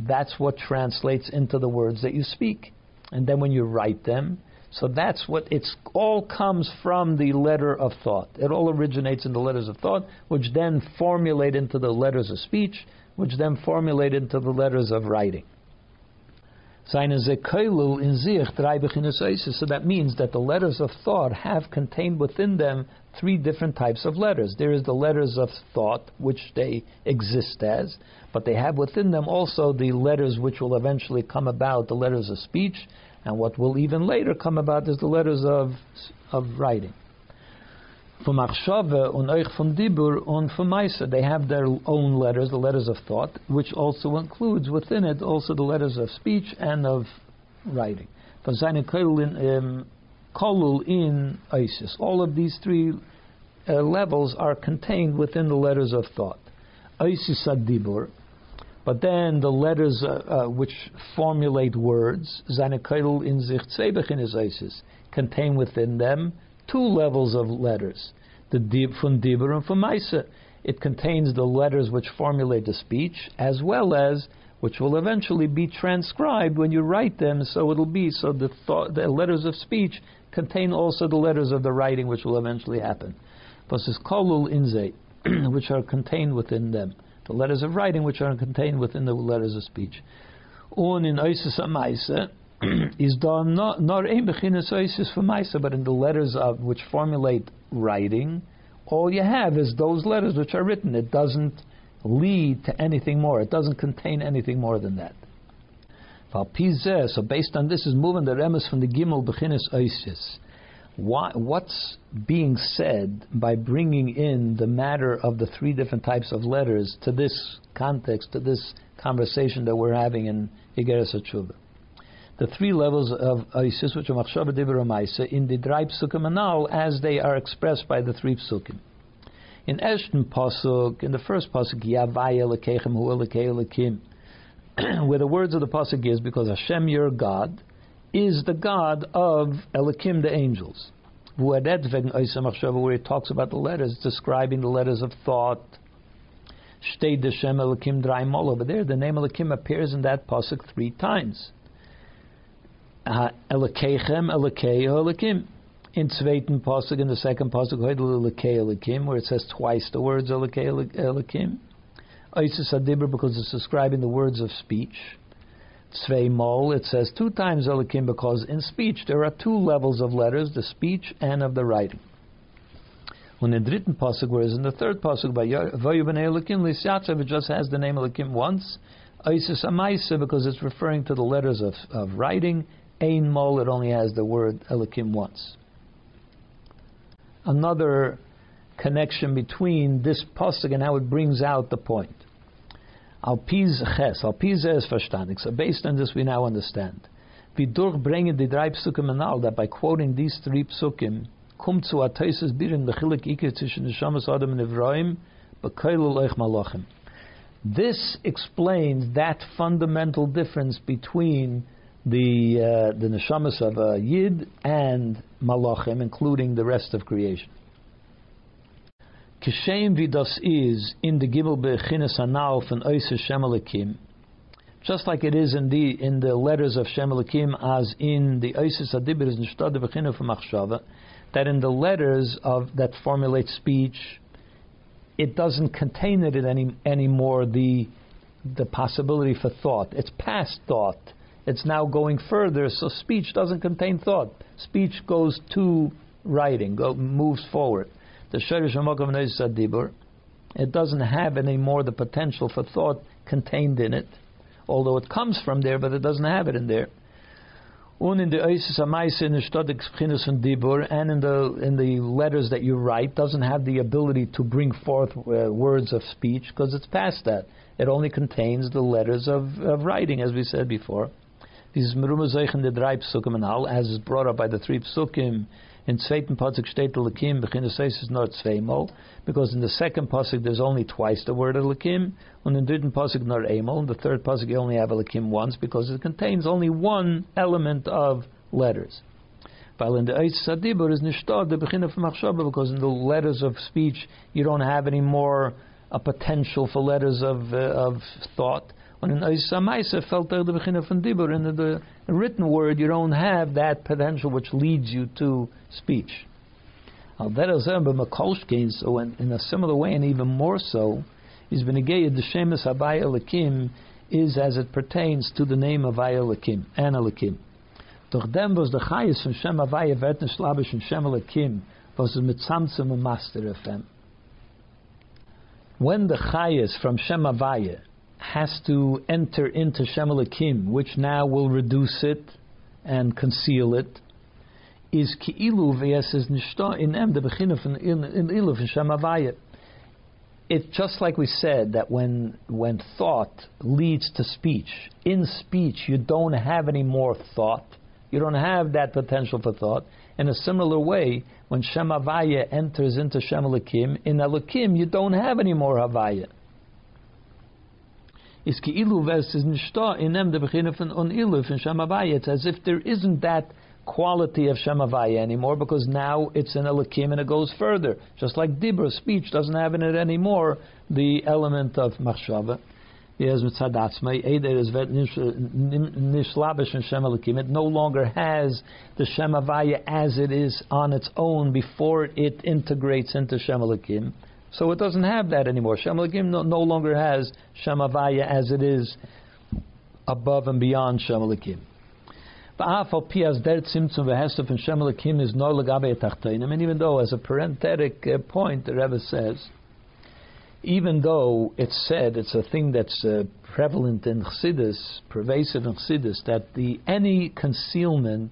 That's what translates into the words that you speak. And then when you write them, so that's what it's all comes from the letter of thought. It all originates in the letters of thought, which then formulate into the letters of speech, which then formulate into the letters of writing. So that means that the letters of thought have contained within them three different types of letters. There is the letters of thought, which they exist as, but they have within them also the letters which will eventually come about, the letters of speech, and what will even later come about is the letters of writing. They have their own letters, the letters of thought, which also includes within it also the letters of speech and of writing. All of these three levels are contained within the letters of thought. But then the letters which formulate words contain within them two levels of letters, the from Dibur and from Maisa. It contains the letters which formulate the speech, as well as which will eventually be transcribed when you write them. So it'll be so the letters of speech contain also the letters of the writing, which will eventually happen. Versus Kolul Inzei, which are contained within them, the letters of writing, which are contained within the letters of speech. Un in Oisus Maisa. Is done not in bechinas oisis for Maisa, but in the letters of which formulate writing, all you have is those letters which are written. It doesn't lead to anything more. It doesn't contain anything more than that. So based on this is moving the remes from the gimel bechinas oisis. What's being said by bringing in the matter of the three different types of letters to this context, to this conversation that we're having in Igeres HaTshuva? the three levels of Isis, which are Machshava, Dibur, Maisa, in the dry Psukim and now, as they are expressed by the three Psukim. In Eshton Pasuk, in the first Pasuk, Yavaya Lekechem Hu Elekei Elekim, where the words of the Pasuk is, because Hashem, your God, is the God of Elekim, the angels. Where it talks about the letters, describing the letters of thought. Shtei Deshem Elekim Drai Mol. Over there, the name Elekim appears in that Pasuk three times. Elekeichem, Elekei Elekim. In Tzveitin Pasuk, in the second Pasuk, Elekei Elekim, where it says twice the words Elekei Elekim. Oisus HaDibur, because it's describing the words of speech. Tzvei Mol, it says two times Elekim, because in speech there are two levels of letters, the speech and of the writing. When in the dritten pasuk, whereas in the third pasuk, by Vayubnei Elekim Lisyatzav, it just has the name Elekim once. Oisus HaMaisa, because it's referring to the letters of writing. Ein Mol, it only has the word Elekim once. Another connection between this pasuk and how it brings out the point. Alpiz ches, alpiz es verstandig. So based on this, we now understand. Vidurch bringen die drei psukim anal, that by quoting these three psukim, kum zu ateises birin bechilik ikir tzishin neshamas adam nevroim bekoilul eich malachim. This explains that fundamental difference between the neshamas of a yid and malachim, including the rest of creation. Kishem vidas is in the Gimel bechinas hanauf and oises Shem Elekim, just like it is in the letters of Shem Elekim, as in the oises adibir is nishtad bechinuf machshava, that in the letters of that formulate speech, it doesn't contain it anymore the possibility for thought. It's past thought. It's now going further. So speech doesn't contain thought. Speech goes to writing, moves forward. The Sherish HaMokav Neis HaDibur, it doesn't have any more the potential for thought contained in it, although it comes from there, but it doesn't have it in there. And in the letters that you write, doesn't have the ability to bring forth words of speech, because it's past that. It only contains the letters of writing, as we said before. This is Meruma Zeichen the Drei Psukim and Al, as is brought up by the three Psukim. In Zweiten Pasuk steht Elekim, Bechinas Oisus nur zweimal, because in the second Pasuk there's only twice the word Elekim, and in the Dritten Pasuk nur einmal, in the third Pasuk you only have Elekim once, because it contains only one element of letters. While in the Oisus HaDibur is Nishtad, the Bechinah of Machshava, because in the letters of speech you don't have any more a potential for letters of thought. When in Oisus HaMaisa felt the Bechinah of Dibur, in the written word you don't have that potential which leads you to speech. So in a similar way, and even more so, is as it pertains to the name of Elekim and Elekim. When the Chayas from Shem Havaya has to enter into Shem Elekim, which now will reduce it and conceal it, is ki'ilu v'yeses nishta in em de bechinuf in ilu v'shem avaya. It's just like we said that when thought leads to speech, in speech you don't have any more thought. You don't have that potential for thought. In a similar way, when Shem Havaya enters into Shem Elekim, in Elekim you don't have any more Havaya. Is ki'ilu v'yeses nishta in em de bechinuf in ilu v'shem avaya. It's as if there isn't that quality of Shem Havaya anymore, because now it's an Elekim and it goes further. Just like Dibur, speech doesn't have in it anymore the element of Machshava. It no longer has the Shem Havaya as it is on its own before it integrates into Shem Elekim. So it doesn't have that anymore. Shem Elekim no longer has Shem Havaya as it is above and beyond Shem Elekim. And even though, as a parenthetic point, the Rebbe says, even though it's said, it's a thing that's prevalent in Chassidus, pervasive in Chassidus, that any concealment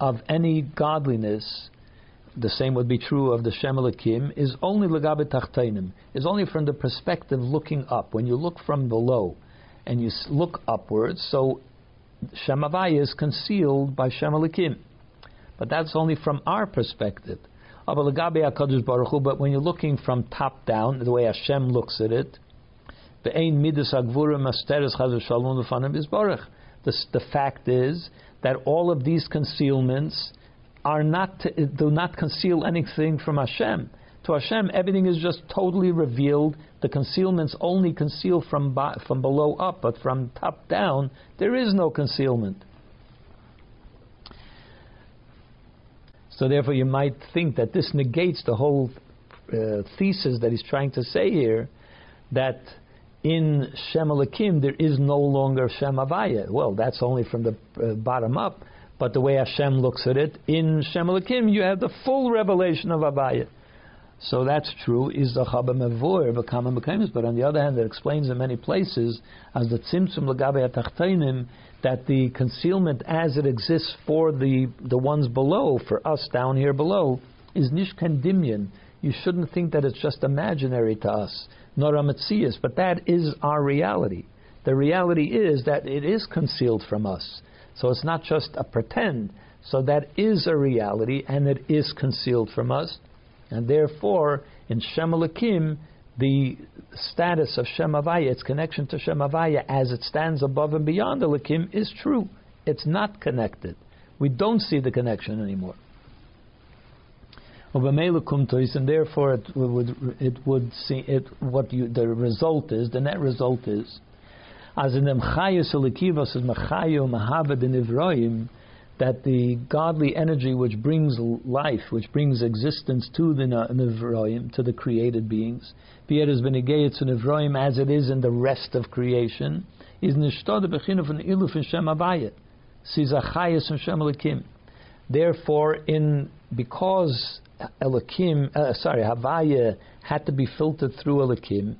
of any godliness, the same would be true of the Shem Elekim, is only l'gabe tachteinim, is only from the perspective looking up. When you look from below and you look upwards, so Shem Havaya is concealed by Shem Elikim. But that's only from our perspective. But when you're looking from top down, the way Hashem looks at it, the fact is that all of these concealments do not conceal anything from Hashem. To Hashem, everything is just totally revealed. The concealments only conceal from below up, but from top down, there is no concealment. So therefore you might think that this negates the whole thesis that he's trying to say here, that in Shem Elikim there is no longer Shem Havaya. Well, that's only from the bottom up, but the way Hashem looks at it, in Shem Elikim you have the full revelation of Havaya. So that's true. Is the Chaba Mevor V'Kama Mekaymis? But on the other hand, it explains in many places as the Tzimtzum L'Gabei Atachtonim, that the concealment as it exists for the ones below, for us down here below, is Nishkan Dimyan. You shouldn't think that it's just imaginary to us, nor Ametzias, but that is our reality. The reality is that it is concealed from us. So it's not just a pretend. So that is a reality, and it is concealed from us. And therefore, in Shem Elikim, the status of Shem Havaya, its connection to Shem Havaya as it stands above and beyond Elikim, is true. It's not connected. We don't see the connection anymore. And therefore, the net result is that the godly energy which brings life, which brings existence to the Nivroim, to the created beings, as it is in the rest of creation, is nishtod bechinuf an iluf in Shem Havaya, sizachayus in Shem Elikim. Therefore, because Havaya had to be filtered through Elikim,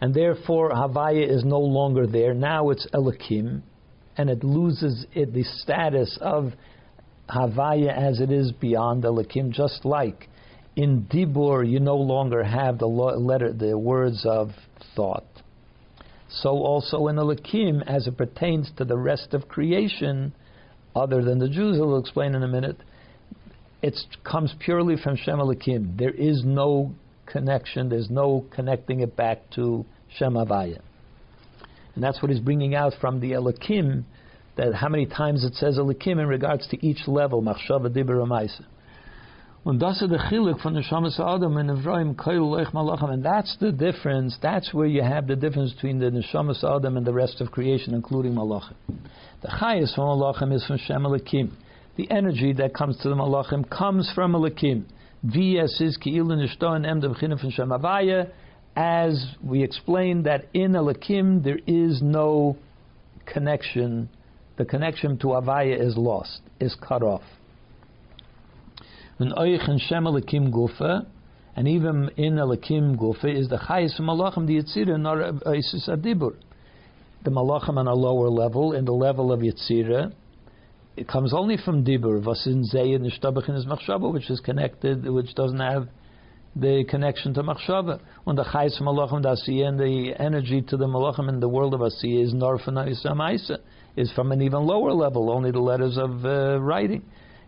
and therefore Havaya is no longer there. Now it's Elikim, and it loses the status of Havaya as it is beyond Elikim. Just like in Dibur, you no longer have the words of thought. So also in Elikim, as it pertains to the rest of creation, other than the Jews, I'll explain in a minute, it comes purely from Shem Elikim. There is no connection. There's no connecting it back to Shem Havaya. And that's what he's bringing out from the Elikim, that how many times it says Elikim in regards to each level, Machshava, Dibur, Ma'aseh. And that's the difference. That's where you have the difference between the Neshamas Adam and the rest of creation, including Malachim. The Chayas from Malachim is from Shem Elikim. The energy that comes to the Malachim comes from Elikim. As we explained that in Elikim there is no connection. The connection to Havaya is lost, is cut off. And even in Elikim Gufa is the Chayis from Malachim, the Yetzirah, not Oisus Adibur. The Malachim on a lower level, in the level of Yetzirah, it comes only from Dibur, Vasin Zayed Nishtabachin is Machshava, which is connected, which doesn't have the connection to Machshava. And the Chayis from Malachim, the Asiyah, and the energy to the Malachim in the world of Asiyah is Norfana Yisamaisa, is from an even lower level, only the letters of writing.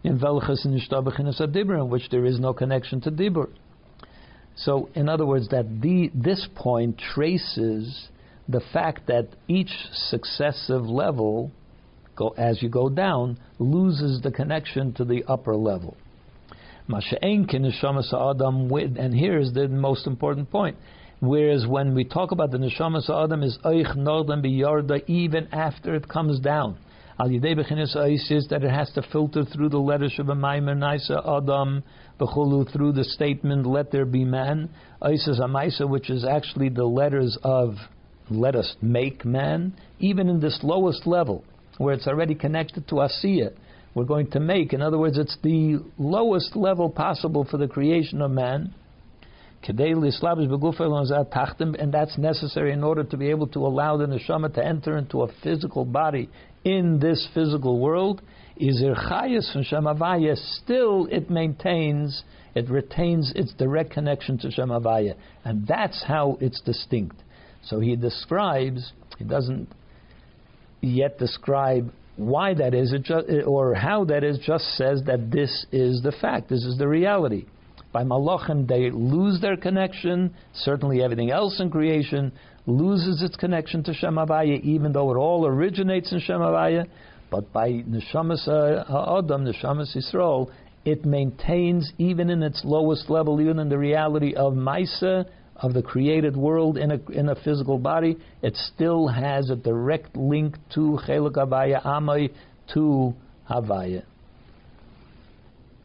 In Velchus and Nishtabachinus Adibur, in which there is no connection to Dibur. So, in other words, that this point traces the fact that each successive level, as you go down, loses the connection to the upper level. And here is the most important point. Whereas when we talk about the Neshamas Adam is Oich Nordam B'Yarda, even after it comes down, that it has to filter through the letters of Maimer Naisa Adam B'Chulu, through the statement "Let there be man," Isis Amaisa, which is actually the letters of "Let us make man." Even in this lowest level, where it's already connected to Asiya, we're going to make. In other words, it's the lowest level possible for the creation of man. And that's necessary in order to be able to allow the neshama to enter into a physical body in this physical world. Izir Chayis from Shem Havaya, still it retains its direct connection to Shem Havaya, and that's how it's distinct. So he doesn't yet describe why that is, or how that is, just says that this is the fact, this is the reality. By Malachim, they lose their connection. Certainly everything else in creation loses its connection to Shem Havaya, even though it all originates in Shem Havaya. But by Neshamas Ha'adam, Neshamas Yisrael, it maintains, even in its lowest level, even in the reality of Maisa, of the created world in a physical body, it still has a direct link to Chelek Havaya Amay, to Havaya.